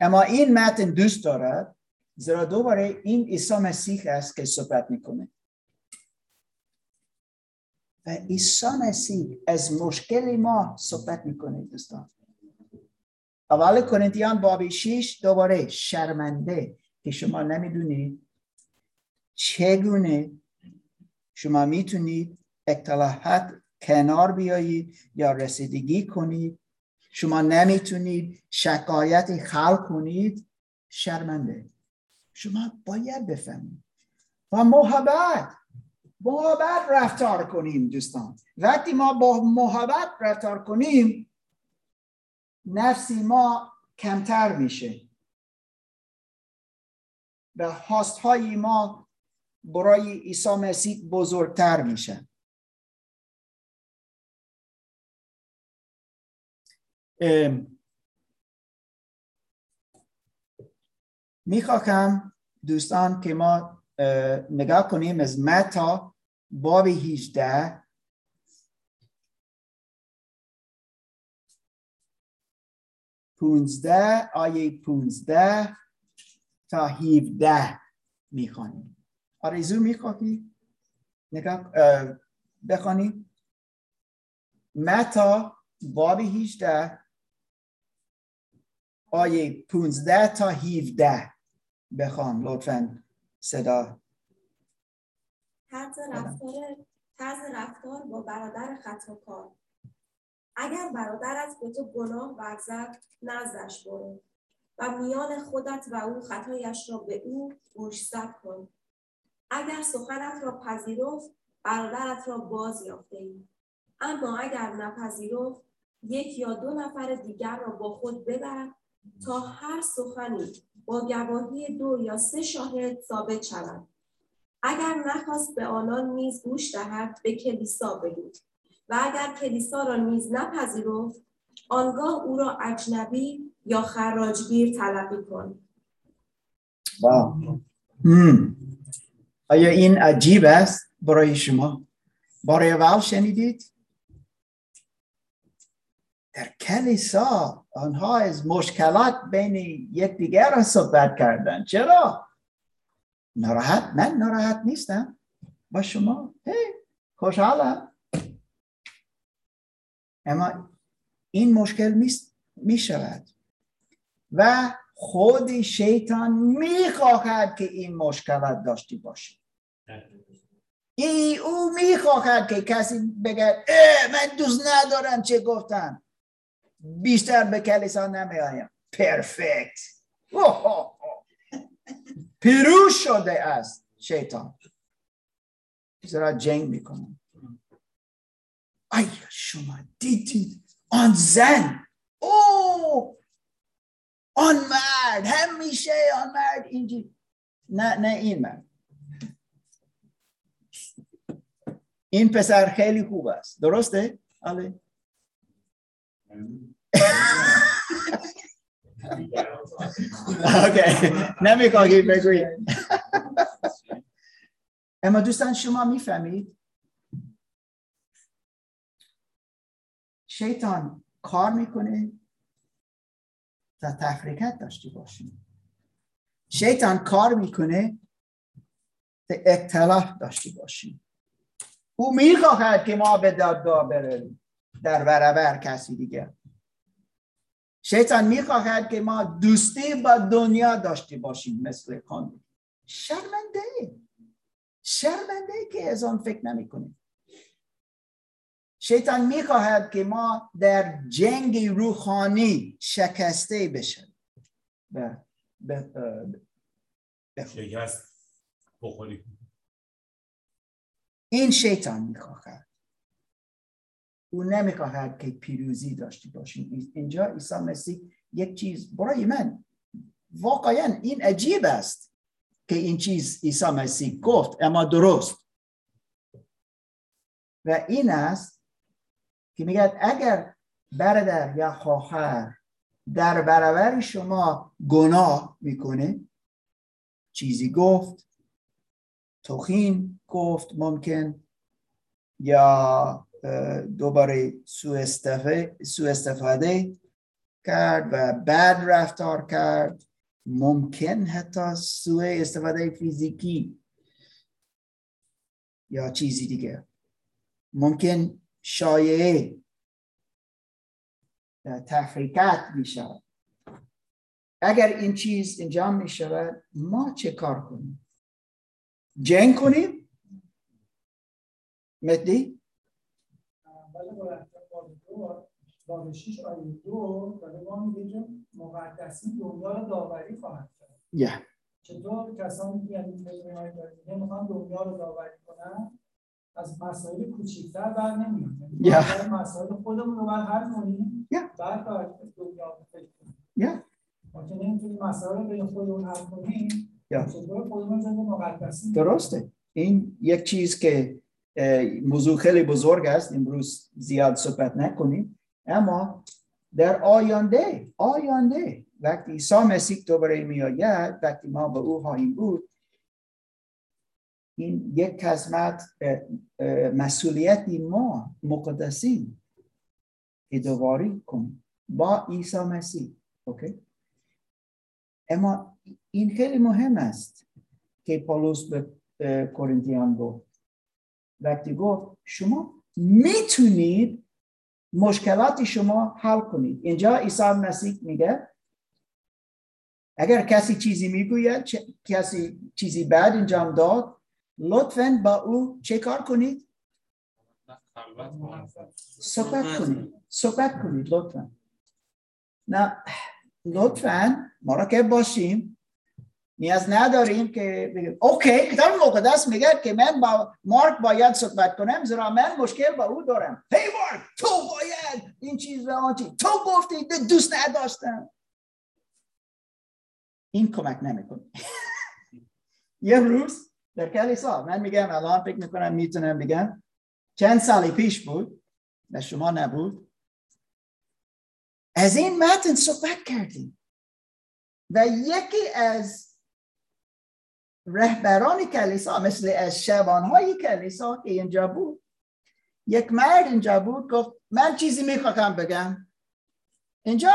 اما این متن دوست دارد، زیرا دوباره این عیسی مسیح است که صحبت میکنه و عیسی مسیح از مشکل ما صحبت میکنه. دوستان اول قرنتیان باب 6 دوباره شرمنده که شما نمیدونید چگونه شما میتونید اختلافات کنار بیایید یا رسیدگی کنید، شما نمیتونید شکایت خلق کنید، شرمنده. شما باید بفهمید و محبت رفتار کنیم. دوستان وقتی ما با محبت رفتار کنیم نفسی ما کمتر میشه و خواست های ما برای عیسی مسیح بزرگتر میشه. میخواهم دوستان که ما نگاه کنیم از متی باب 18 15 آیه 15 تا 17 میخوانیم. آرزو میخوایی بخوانیم متی باب 18 آیه 15 تا 17 بخوام لطفاً. صدا طرز رفتار با برادر خطاکار. اگر برادرت به تو گناه ورزد نزدش برو و میان خودت و او خطایش را به او بوشزد کن. اگر سخنت را پذیرفت برادرت را باز یافته ای، اما اگر نپذیرفت یک یا دو نفر دیگر را با خود ببر تا هر سخنی با گواهی 2 یا 3 شاهد ثابت شود. اگر نخواست به آنان نیز گوش دهد به کلیسا بگوید و اگر کلیسا را نیز نپذیرفت آنگاه او را اجنبی یا خراجگیر تلقی کن. آیا این عجیب است برای شما؟ بار اول شنیدید؟ در کلیسا آنها از مشکلات بین یکدیگر را صحبت کردند. چرا؟ من ناراحت نیستم با شما، خوشحالم. اما این مشکل می شود و خود شیطان می خواهد که این مشکلات داشتی باشی. او می خواهد که کسی بگه من دوست ندارم چه گفتم، بیشتر به کلیسا نمی آیم. پرفکت، پیروز شده است شیطان، زیرا جنگ میکنه. آیا شما دیدید آن زن، آن مرد، همیشه آن مرد اینجی، نه این مرد این پسر خیلی خوب است. درسته؟ آره. اوکی. نمی‌خوای بگی. اما دوستان شما می‌فهمید شیطان کار میکنه تا تفرقه داشته باشیم. شیطان کار میکنه تا اختلاف داشته باشیم. او میخواهد که ما به دادگاه بریم در برابر کسی دیگر. شیطان میخواهد که ما دوستی با دنیا داشته باشیم مثل خانم. شرمنده که از آن فکر نمیکنیم. شیطان میخواهد که ما در جنگ روحانی شکسته بشیم. شکست بخوریم. این شیطان میخواهد. او نمیخواهد که پیروزی داشته باشیم. اینجا عیسی مسیح یک چیز برای من واقعا این عجیب است که این چیز عیسی مسیح گفت اما درست. و این است که میگه اگر برادر یا خواهر در برابر شما گناه میکنه، چیزی گفت، توهین گفت ممکن، یا دوباره سوء استفاده کرد و بد رفتار کرد، ممکن حتی سوء استفاده فیزیکی یا چیزی دیگه، ممکن شایعه تفریقات میشود. اگر این چیز انجام میشود ما چه کار کنیم؟ جنگ کنیم؟ متی؟ باب 6 آیه 2 داره ما میگه که مقدسین دنیا رو داوری خواهند کرد. چطور کسانی که میخوان دنیا رو داوری کنن از مسائل کوچیک‌تر بر نمیان. مسائل خودمون رو باید حل کنیم. بعد دنیا رو فکر کنیم. ما که نمیتونیم مسائل رو بین خودمون حل کنیم. چطور خودمون جنب مقدسین؟ درسته. این یک چیز که موضوع خیلی بزرگ است. امروز زیاد صحبت نکنیم. اما در آینده وقتی عیسی مسیح دوباره میآید، وقتی ما به او خواهیم بود، این یک قسمت مسئولیتی ما مقدسین اداره کنیم با عیسی مسیح. اوکی؟ اما این خیلی مهم است که پولس به کرنتیان گفت، وقتی گفت شما میتونید مشکلات شما حل کنید. اینجا عیسی مسیح میگه اگر کسی چیزی میگوید، کسی چیزی بد انجام داد، لطفاً با او چه کار کنید؟ صحبت کنید لطفاً. نه لطفاً مراقب باشیم. نیاز نداریم که بگیم اوکی کتاب مقدس میگه که من با مارک باید صحبت کنم زیرا من مشکل با او دارم. هی مارک تو باید این چیز و آن چیز تو گفتی دوست نداشتم. این کمک نمیکنه. یه روز در کلیسا من میگم الان فکر میکنم میتونم بگم چند سالی پیش بود و شما نبود، از این متن صحبت کردیم و یکی از رهبران کلیسا مثل از شبانهای کلیسا که اینجا بود، یک مرد اینجا بود گفت من چیزی میخواهم بگم. اینجا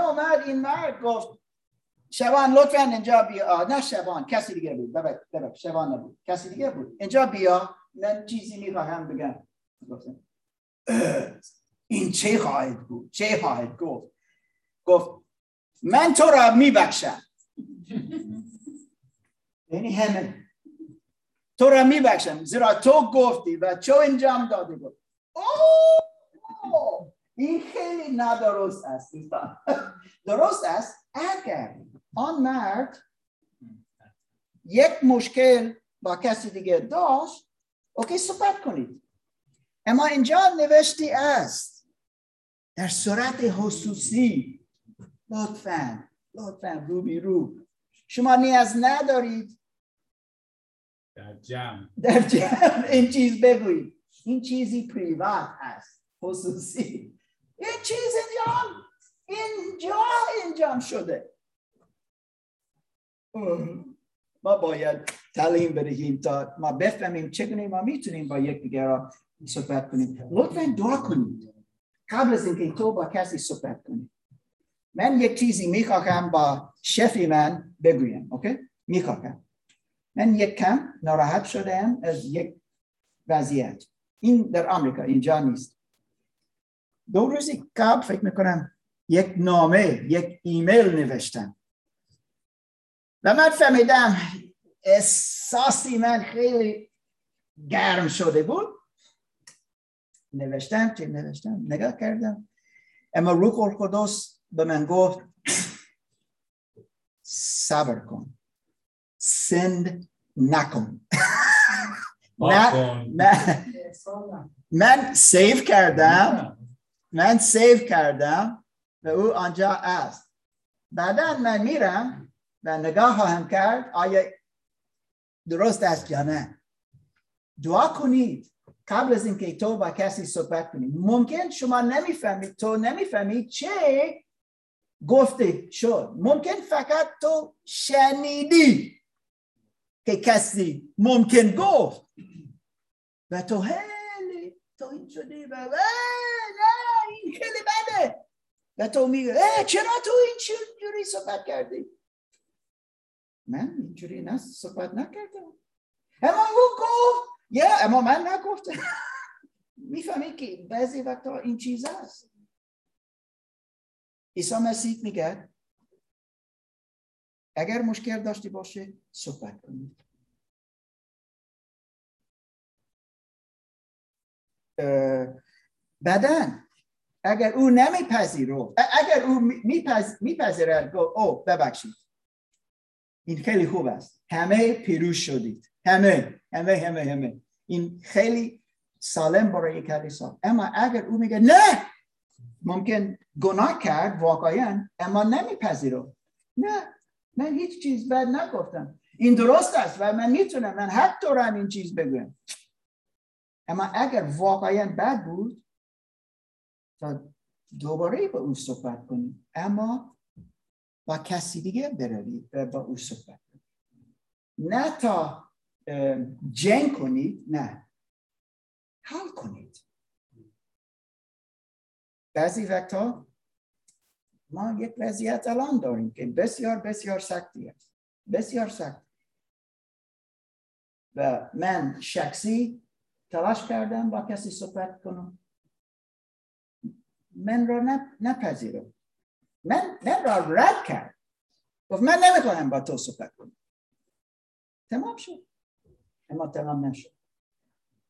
آمد این مرد گفت شبان لطفاً اینجا بیا. نه شبان، کسی دیگه بود. ببخشید شبان نبود، کسی دیگه بود. اینجا بیا، من چیزی میخواهم بگم. این چه خواهد بود؟ چه خواهد گفت من تو را میبخشم. یعنی همین تو را میبخشم زیرا تو گفتی و چو انجام دادی. گفت اوه این خیلی نادرست است. درست است اگر آن مرد یک مشکل با کسی دیگه داشت، اوکی صحبت کنید. اما اینجا نوشتی است در صورت خصوصی، لطفاً رو به رو. شما نیاز ندارید در جمع این چیز بگویید. این چیزی پریوات است، خصوصی. این چیز انجام شده. ما باید تعلیم بدهیم تا ما بفهمیم چگونه ما میتونیم با یک دیگر را صحبت کنیم. لطفاً دعا کنید قبل از اینکه تو با کسی صحبت کنید. من یک چیزی میخواهم با شفی من بگویم. اوکی؟ میخواهم. من یک کم ناراحت شدم از یک وضعیت. این در آمریکا، اینجا نیست. دو روزی قبل فکر میکنم یک نامه، یک ایمیل نوشتم و من فهمیدم احساسی من خیلی گرم شده بود. نوشتم، نگاه کردم، اما روح القدس به من گفت صبر کن، سند نکن. من سیو کردم، و او آنجا است. بعدا من میرم و نگاه هم کرد آیا درست است یا نه. دعا کنید قبل از اینکه تو با کسی صحبت کنید. ممکن شما نمیفهمید، تو نمیفهمید چه گفته شد. ممکن فقط تو شنیدی که کسی ممکن گفت و تو هلی تو این شدی و این خیلی بده و تو میگه چرا تو اینجوری صحبت کردی؟ من اینجوری صحبت نکردم، اما او گفت اما من نگفتم. میفهمی که بعضی وقتا این چیز هست. عیسی مسیح میگه اگر مشکل داشتی باشه صحبت کنید. بعدن اگر او نمیپذیرد، اگر او میپذیرد گفت او ببخشید. این خیلی خوب است. همه پیروز شدید. همه. این خیلی سالم برای کلیسا. اما اگر او میگه نه، ممکن گناه کرد واقعا، اما نمیپذیرد. نه، من هیچ چیز بد نگفتم. این درست است و من میتونم، من حق دارم این چیز بگم. اما اگر واقعا بد بود، تا دوباره با او صحبت کنیم. اما با کسی دیگه بروید و با او صحبت کنید. نه تا جنگ کنید، نه. حل کنید. بعضی وقتا ما یک وضعیت الان داریم که بسیار سختی است. بسیار سخت. و من شخصی تلاش کردم با کسی صحبت کنم. من را نپذیرم. من را رد کرد. گفت من نمیتونم با تو صحبت کنم. تمام شد. اما تمام نشد.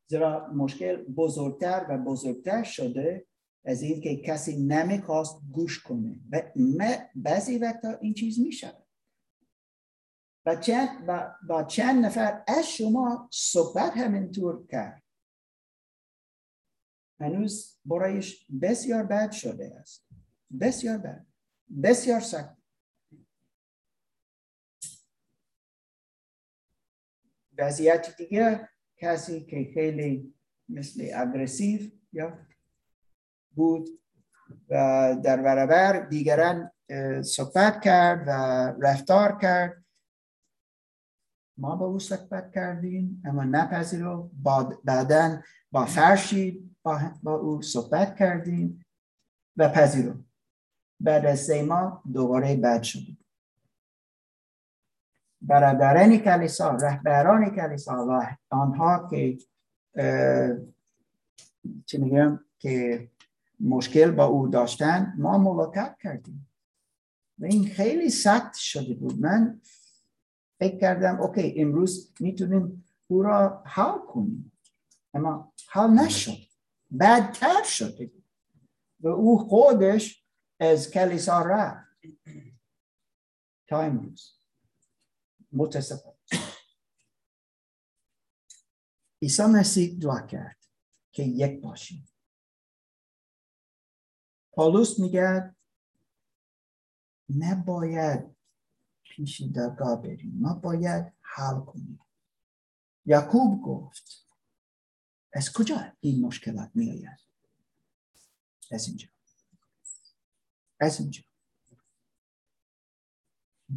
زیرا مشکل بزرگتر و بزرگتر شده از این که کسی نمیخواست گوش کنه. بعضی وقتا این چیز میشه. با چند نفر از شما صحبت همینطور کرد. هنوز برایش بسیار بد شده است. بسیار بد. بسیار سخت. وضعیت دیگه کسی که خیلی مثل اگرسیو یا بود و در برابر دیگران صحبت کرد و رفتار کرد. ما با او صحبت کردیم اما نپذیرفت. بعداً با فرشید با او صحبت کردیم و پذیرفت. بعد از 3 ماه دوباره بد شد. برادران کلیسا، رهبران کلیسا و آنها که چی میگم که مشکل با او داشتن، ما ملاقات کردیم و این خیلی سخت شده بود. من فکر کردم اوکی امروز میتونیم او را حل کنیم، اما حل نشد. بدتر شده و او خودش از کلیسا رفت تا امروز. متاسفم. عیسی مسیح دعا کرد که یک باشیم. پولس میگه نباید پیش درگاه بریم، ما باید حل کنیم. یعقوب گفت از کجا این مشکلات می آید؟ از اینجا.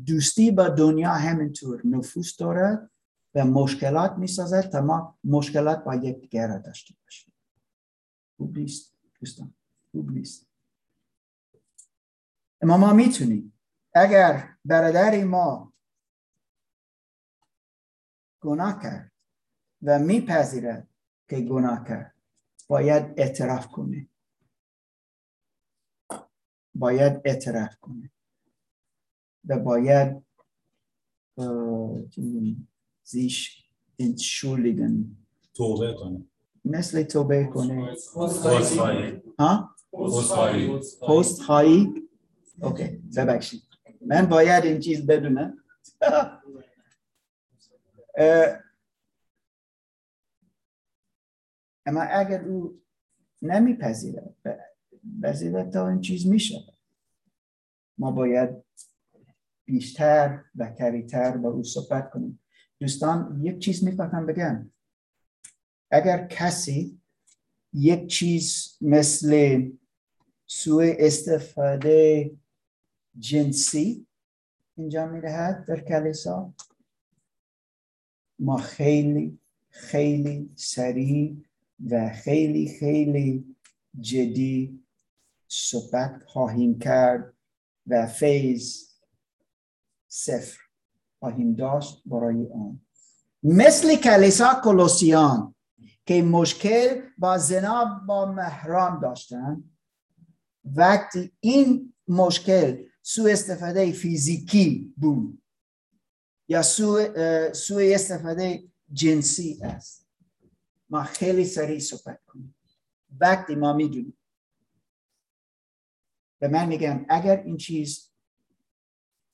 دوستی با دنیا همینطور نفوذ دارد و مشکلات می سازد. تمام مشکلات با یک دیگر داشته باشیم. خوب نیست دوستان، خوب نیست. اما ما می تونیم اگر برادر ما گناه کرد و می پذیرد که گناه کرد، باید اعتراف کنه و باید sich entschuldigen. توبه کنه. مثل توبه کنه. پست خواهی. اوکی، ببخشید. من باید این چیز بدونم. اما اگر او نمیپذیرد، بعضی تا این چیز میشه. ما باید بیشتر و کریتر با او صحبت کنیم. دوستان یک چیز میخواهم بگم. اگر کسی یک چیز مثل سوء استفاده جنسی انجام میدهد در کلیسا، ما خیلی خیلی سریع و خیلی خیلی جدی صحبت خواهیم کرد و فیض صفر خواهیم داشت برای آن. مثل کلیسا کولوسیان که مشکل با زنا با محرم داشتن، وقتی این مشکل سوء استفاده فیزیکی بود یا سوء استفاده جنسی است، ما خیلی سریع صحبت کنیم وقتی ما میدونیم. و من میگم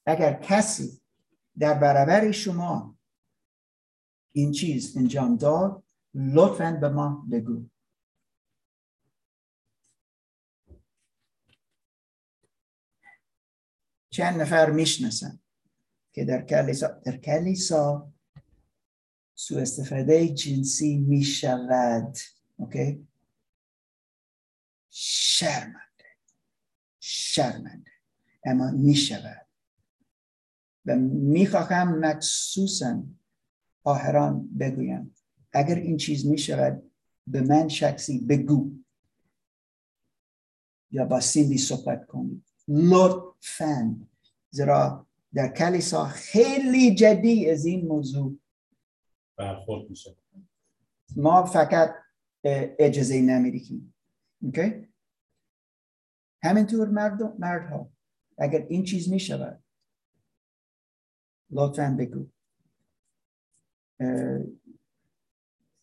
اگر کسی در برابر شما این چیز انجام داد، لطفاً به ما بگو. چند نفر میشناسن که در کلیسا سوء استفاده جنسی میشود؟ اوکی، شرمنده، اما میشود. و میخواهم مخصوصا آهران بگویم اگر این چیز میشود، به من شخصی بگو یا با سیندی صحبت کنید لطفاً، زیرا در کلیسا خیلی جدی از این موضوع برخورد میشه. ما فقط اجازه نمیدیم. اوکی، همینطور مردها اگر این چیز میشود لطفاً بگو.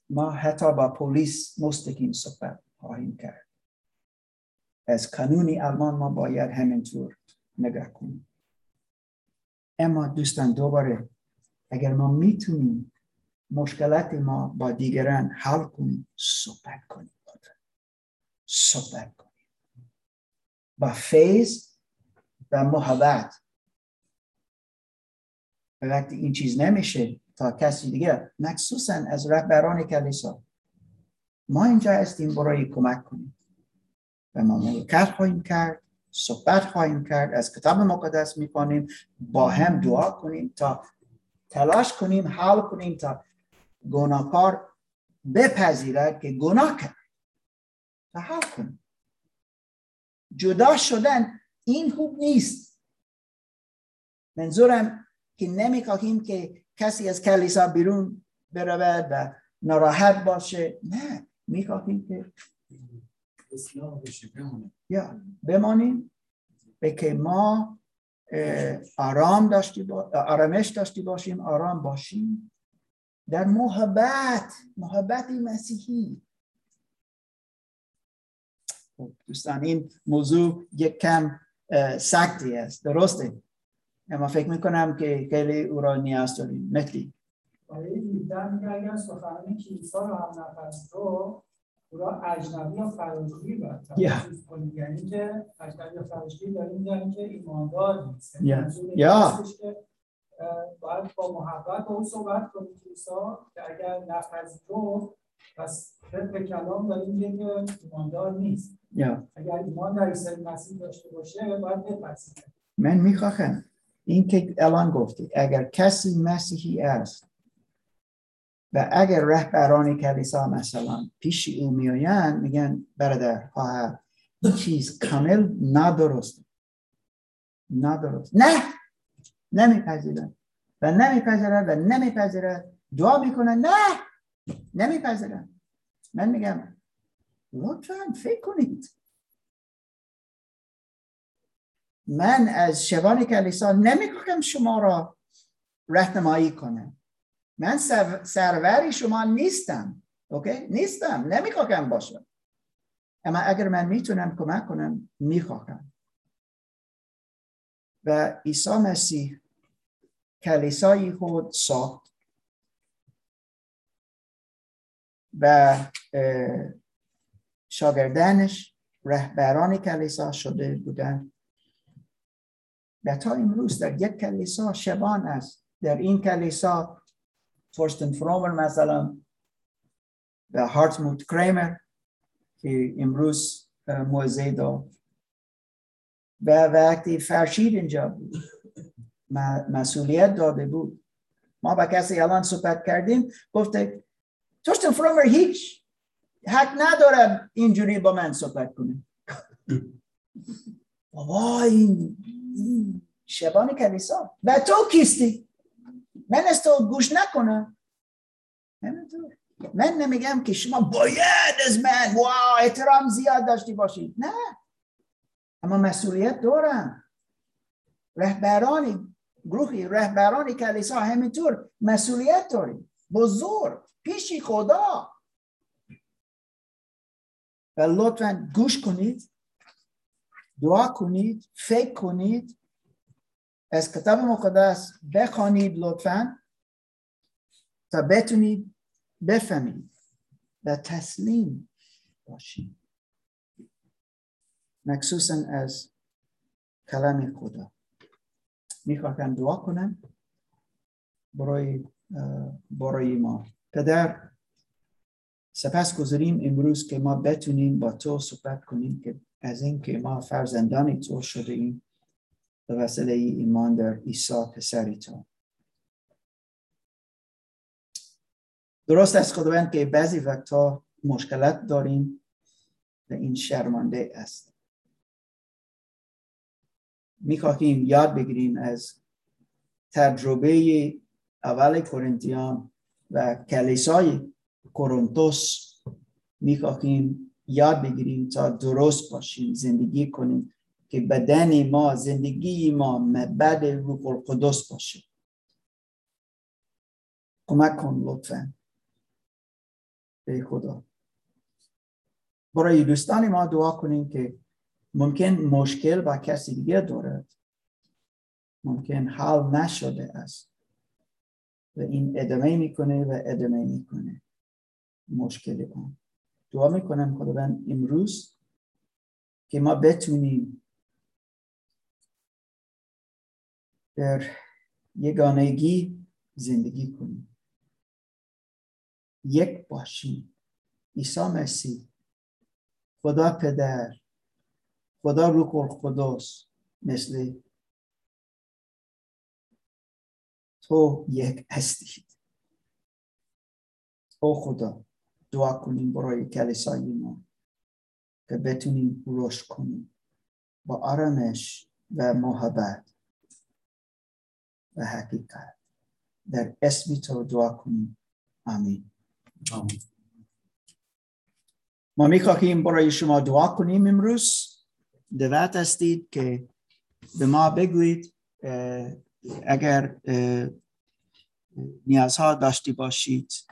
ما حتی با پلیس مستقیم صحبت خواهیم کرد. از قانونی آلمان ما باید همینطور نگاه کنیم. اما دوستان دوباره اگر ما میتونیم مشکلات ما با دیگران حل کنیم، صحبت کنیم با فیض و محبت. وقتی این چیز نمیشه تا کسی دیگه، مخصوصا از رهبران کلیسا، ما اینجا هستیم برای کمک کنیم و ما ملاقات خواهیم کرد، صحبت خواهیم کرد، از کتاب مقدس میخوانیم، با هم دعا کنیم تا تلاش کنیم حل کنیم تا گناهکار بپذیرد که گناه کرد و حل کنیم. جدا شدن این خوب نیست. منظورم که نمیخواهیم که کسی از کلیسا بیرون برود و ناراحت باشه. نه، میخواهیم که اصلاح بشه، بمانیم. یا بمانیم که ما آرامش داشتی باشیم، آرام باشیم در محبت مسیحی. دوستان این موضوع یک کم سختی است، درسته؟ اما فکر میکنم که خیلی او را نیاز داریم. متی برای دیدن میگه اگر سخنان کلیسا را هم نپذیرو، او را اجنبی یا فراشگی برترسیز کنیم. یعنی که اجنبی یا فراشگی داریم، یعنی که ایماندار نیست. یا باید با محبت اون صحبت کنیم کلیسا، که اگر نپذیرفت پس طبق کلام داره میگه که ایماندار نیست. اگر ایمان در عیسی مسیح داشته باشه باید بپذیره. من میخواهم این که الان گفتی اگر کسی مسیحی است و اگر رهبران کلیسا مثلا پیش او میآیند میگن برادر خواهر این چیز کامل نادرست، نه نمیپذیرند و نمیپذیرند و نمیپذیرند، دعا میکنند نه نمیپذیرند. من میگم لطفاً فکر کنید، من از شبان کلیسا نمیگویم شما را راهنمایی کنم، من سروری شما نیستم، اوکی؟ نیستم، نمیخوام باشم، اما اگر من میتونم کمک کنم میخوام. و عیسی مسیح کلیسای خود ساخت و شاگردانش رهبران کلیسا شده بودند. و تا امروز در یک کلیسا شبان است. در این کلیسا فورستن فرومر مثلا و هارتموت کریمر که امروز موزه دار و وقتی فرشید اینجا بود مسئولیت داده بود. ما با کسی الان صحبت کردیم گفته فورستن فرومر هیچ حق ندارد اینجوری با من صحبت کنه. وای شبان کلیسا و تو کیستی؟ من از تو گوش نکنم. من نمیگم که شما باید از من احترام زیاد داشتی باشید، نه، اما مسئولیت دارم. رهبرانی گروهی رهبرانی کلیسا همینطور مسئولیت داریم بزرگ پیش خدا. و لطفاً گوش کنید، دعا کنید، فکر کنید، از کتاب مقدس بخونید لطفاً تا بتونید بفهمید و تسلیم باشید، مخصوصاً از کلام خدا. میخواهم دعا کنم برای ما. پدر، سپاسگزاریم امروز که ما بتونیم با تو صحبت کنیم، که از این که ما فرزندان تو شده ایم به وسیله ایمان در عیسی پسر تو. درست است خداوند که بعضی وقتا مشکلات داریم و این شرمنده است. می‌خواهیم یاد بگیریم از تجربه اول قرنتیان و کلیسای قرنتوس. می‌خواهیم یاد بگیریم تا درست باشیم، زندگی کنیم که بدن ما، زندگی ما معبد روح القدس باشه. کمک کن لطفاً ای خدا. برای دوستان ما دعا کنیم که ممکن مشکل با کسی دیگه دارد، ممکن حل نشده است و این ادامه میکنه مشکل اون. دعا میکنم خداوند امروز که ما بتونیم در یگانگی زندگی کنیم، یک باشیم. عیسی مسیح، خدا پدر، خدا روح القدس، مثل تو یک هستید. او خدا، دعا کنیم برای کلیسای ما که بتونیم رشد کنیم با آرامش و محبت و حقیقت. در اسم تو دعا کنیم. آمین. آمین. ما میخواهیم برای شما دعا کنیم امروز. دعوت هستید که به ما بگوید اگر نیازها داشتی باشید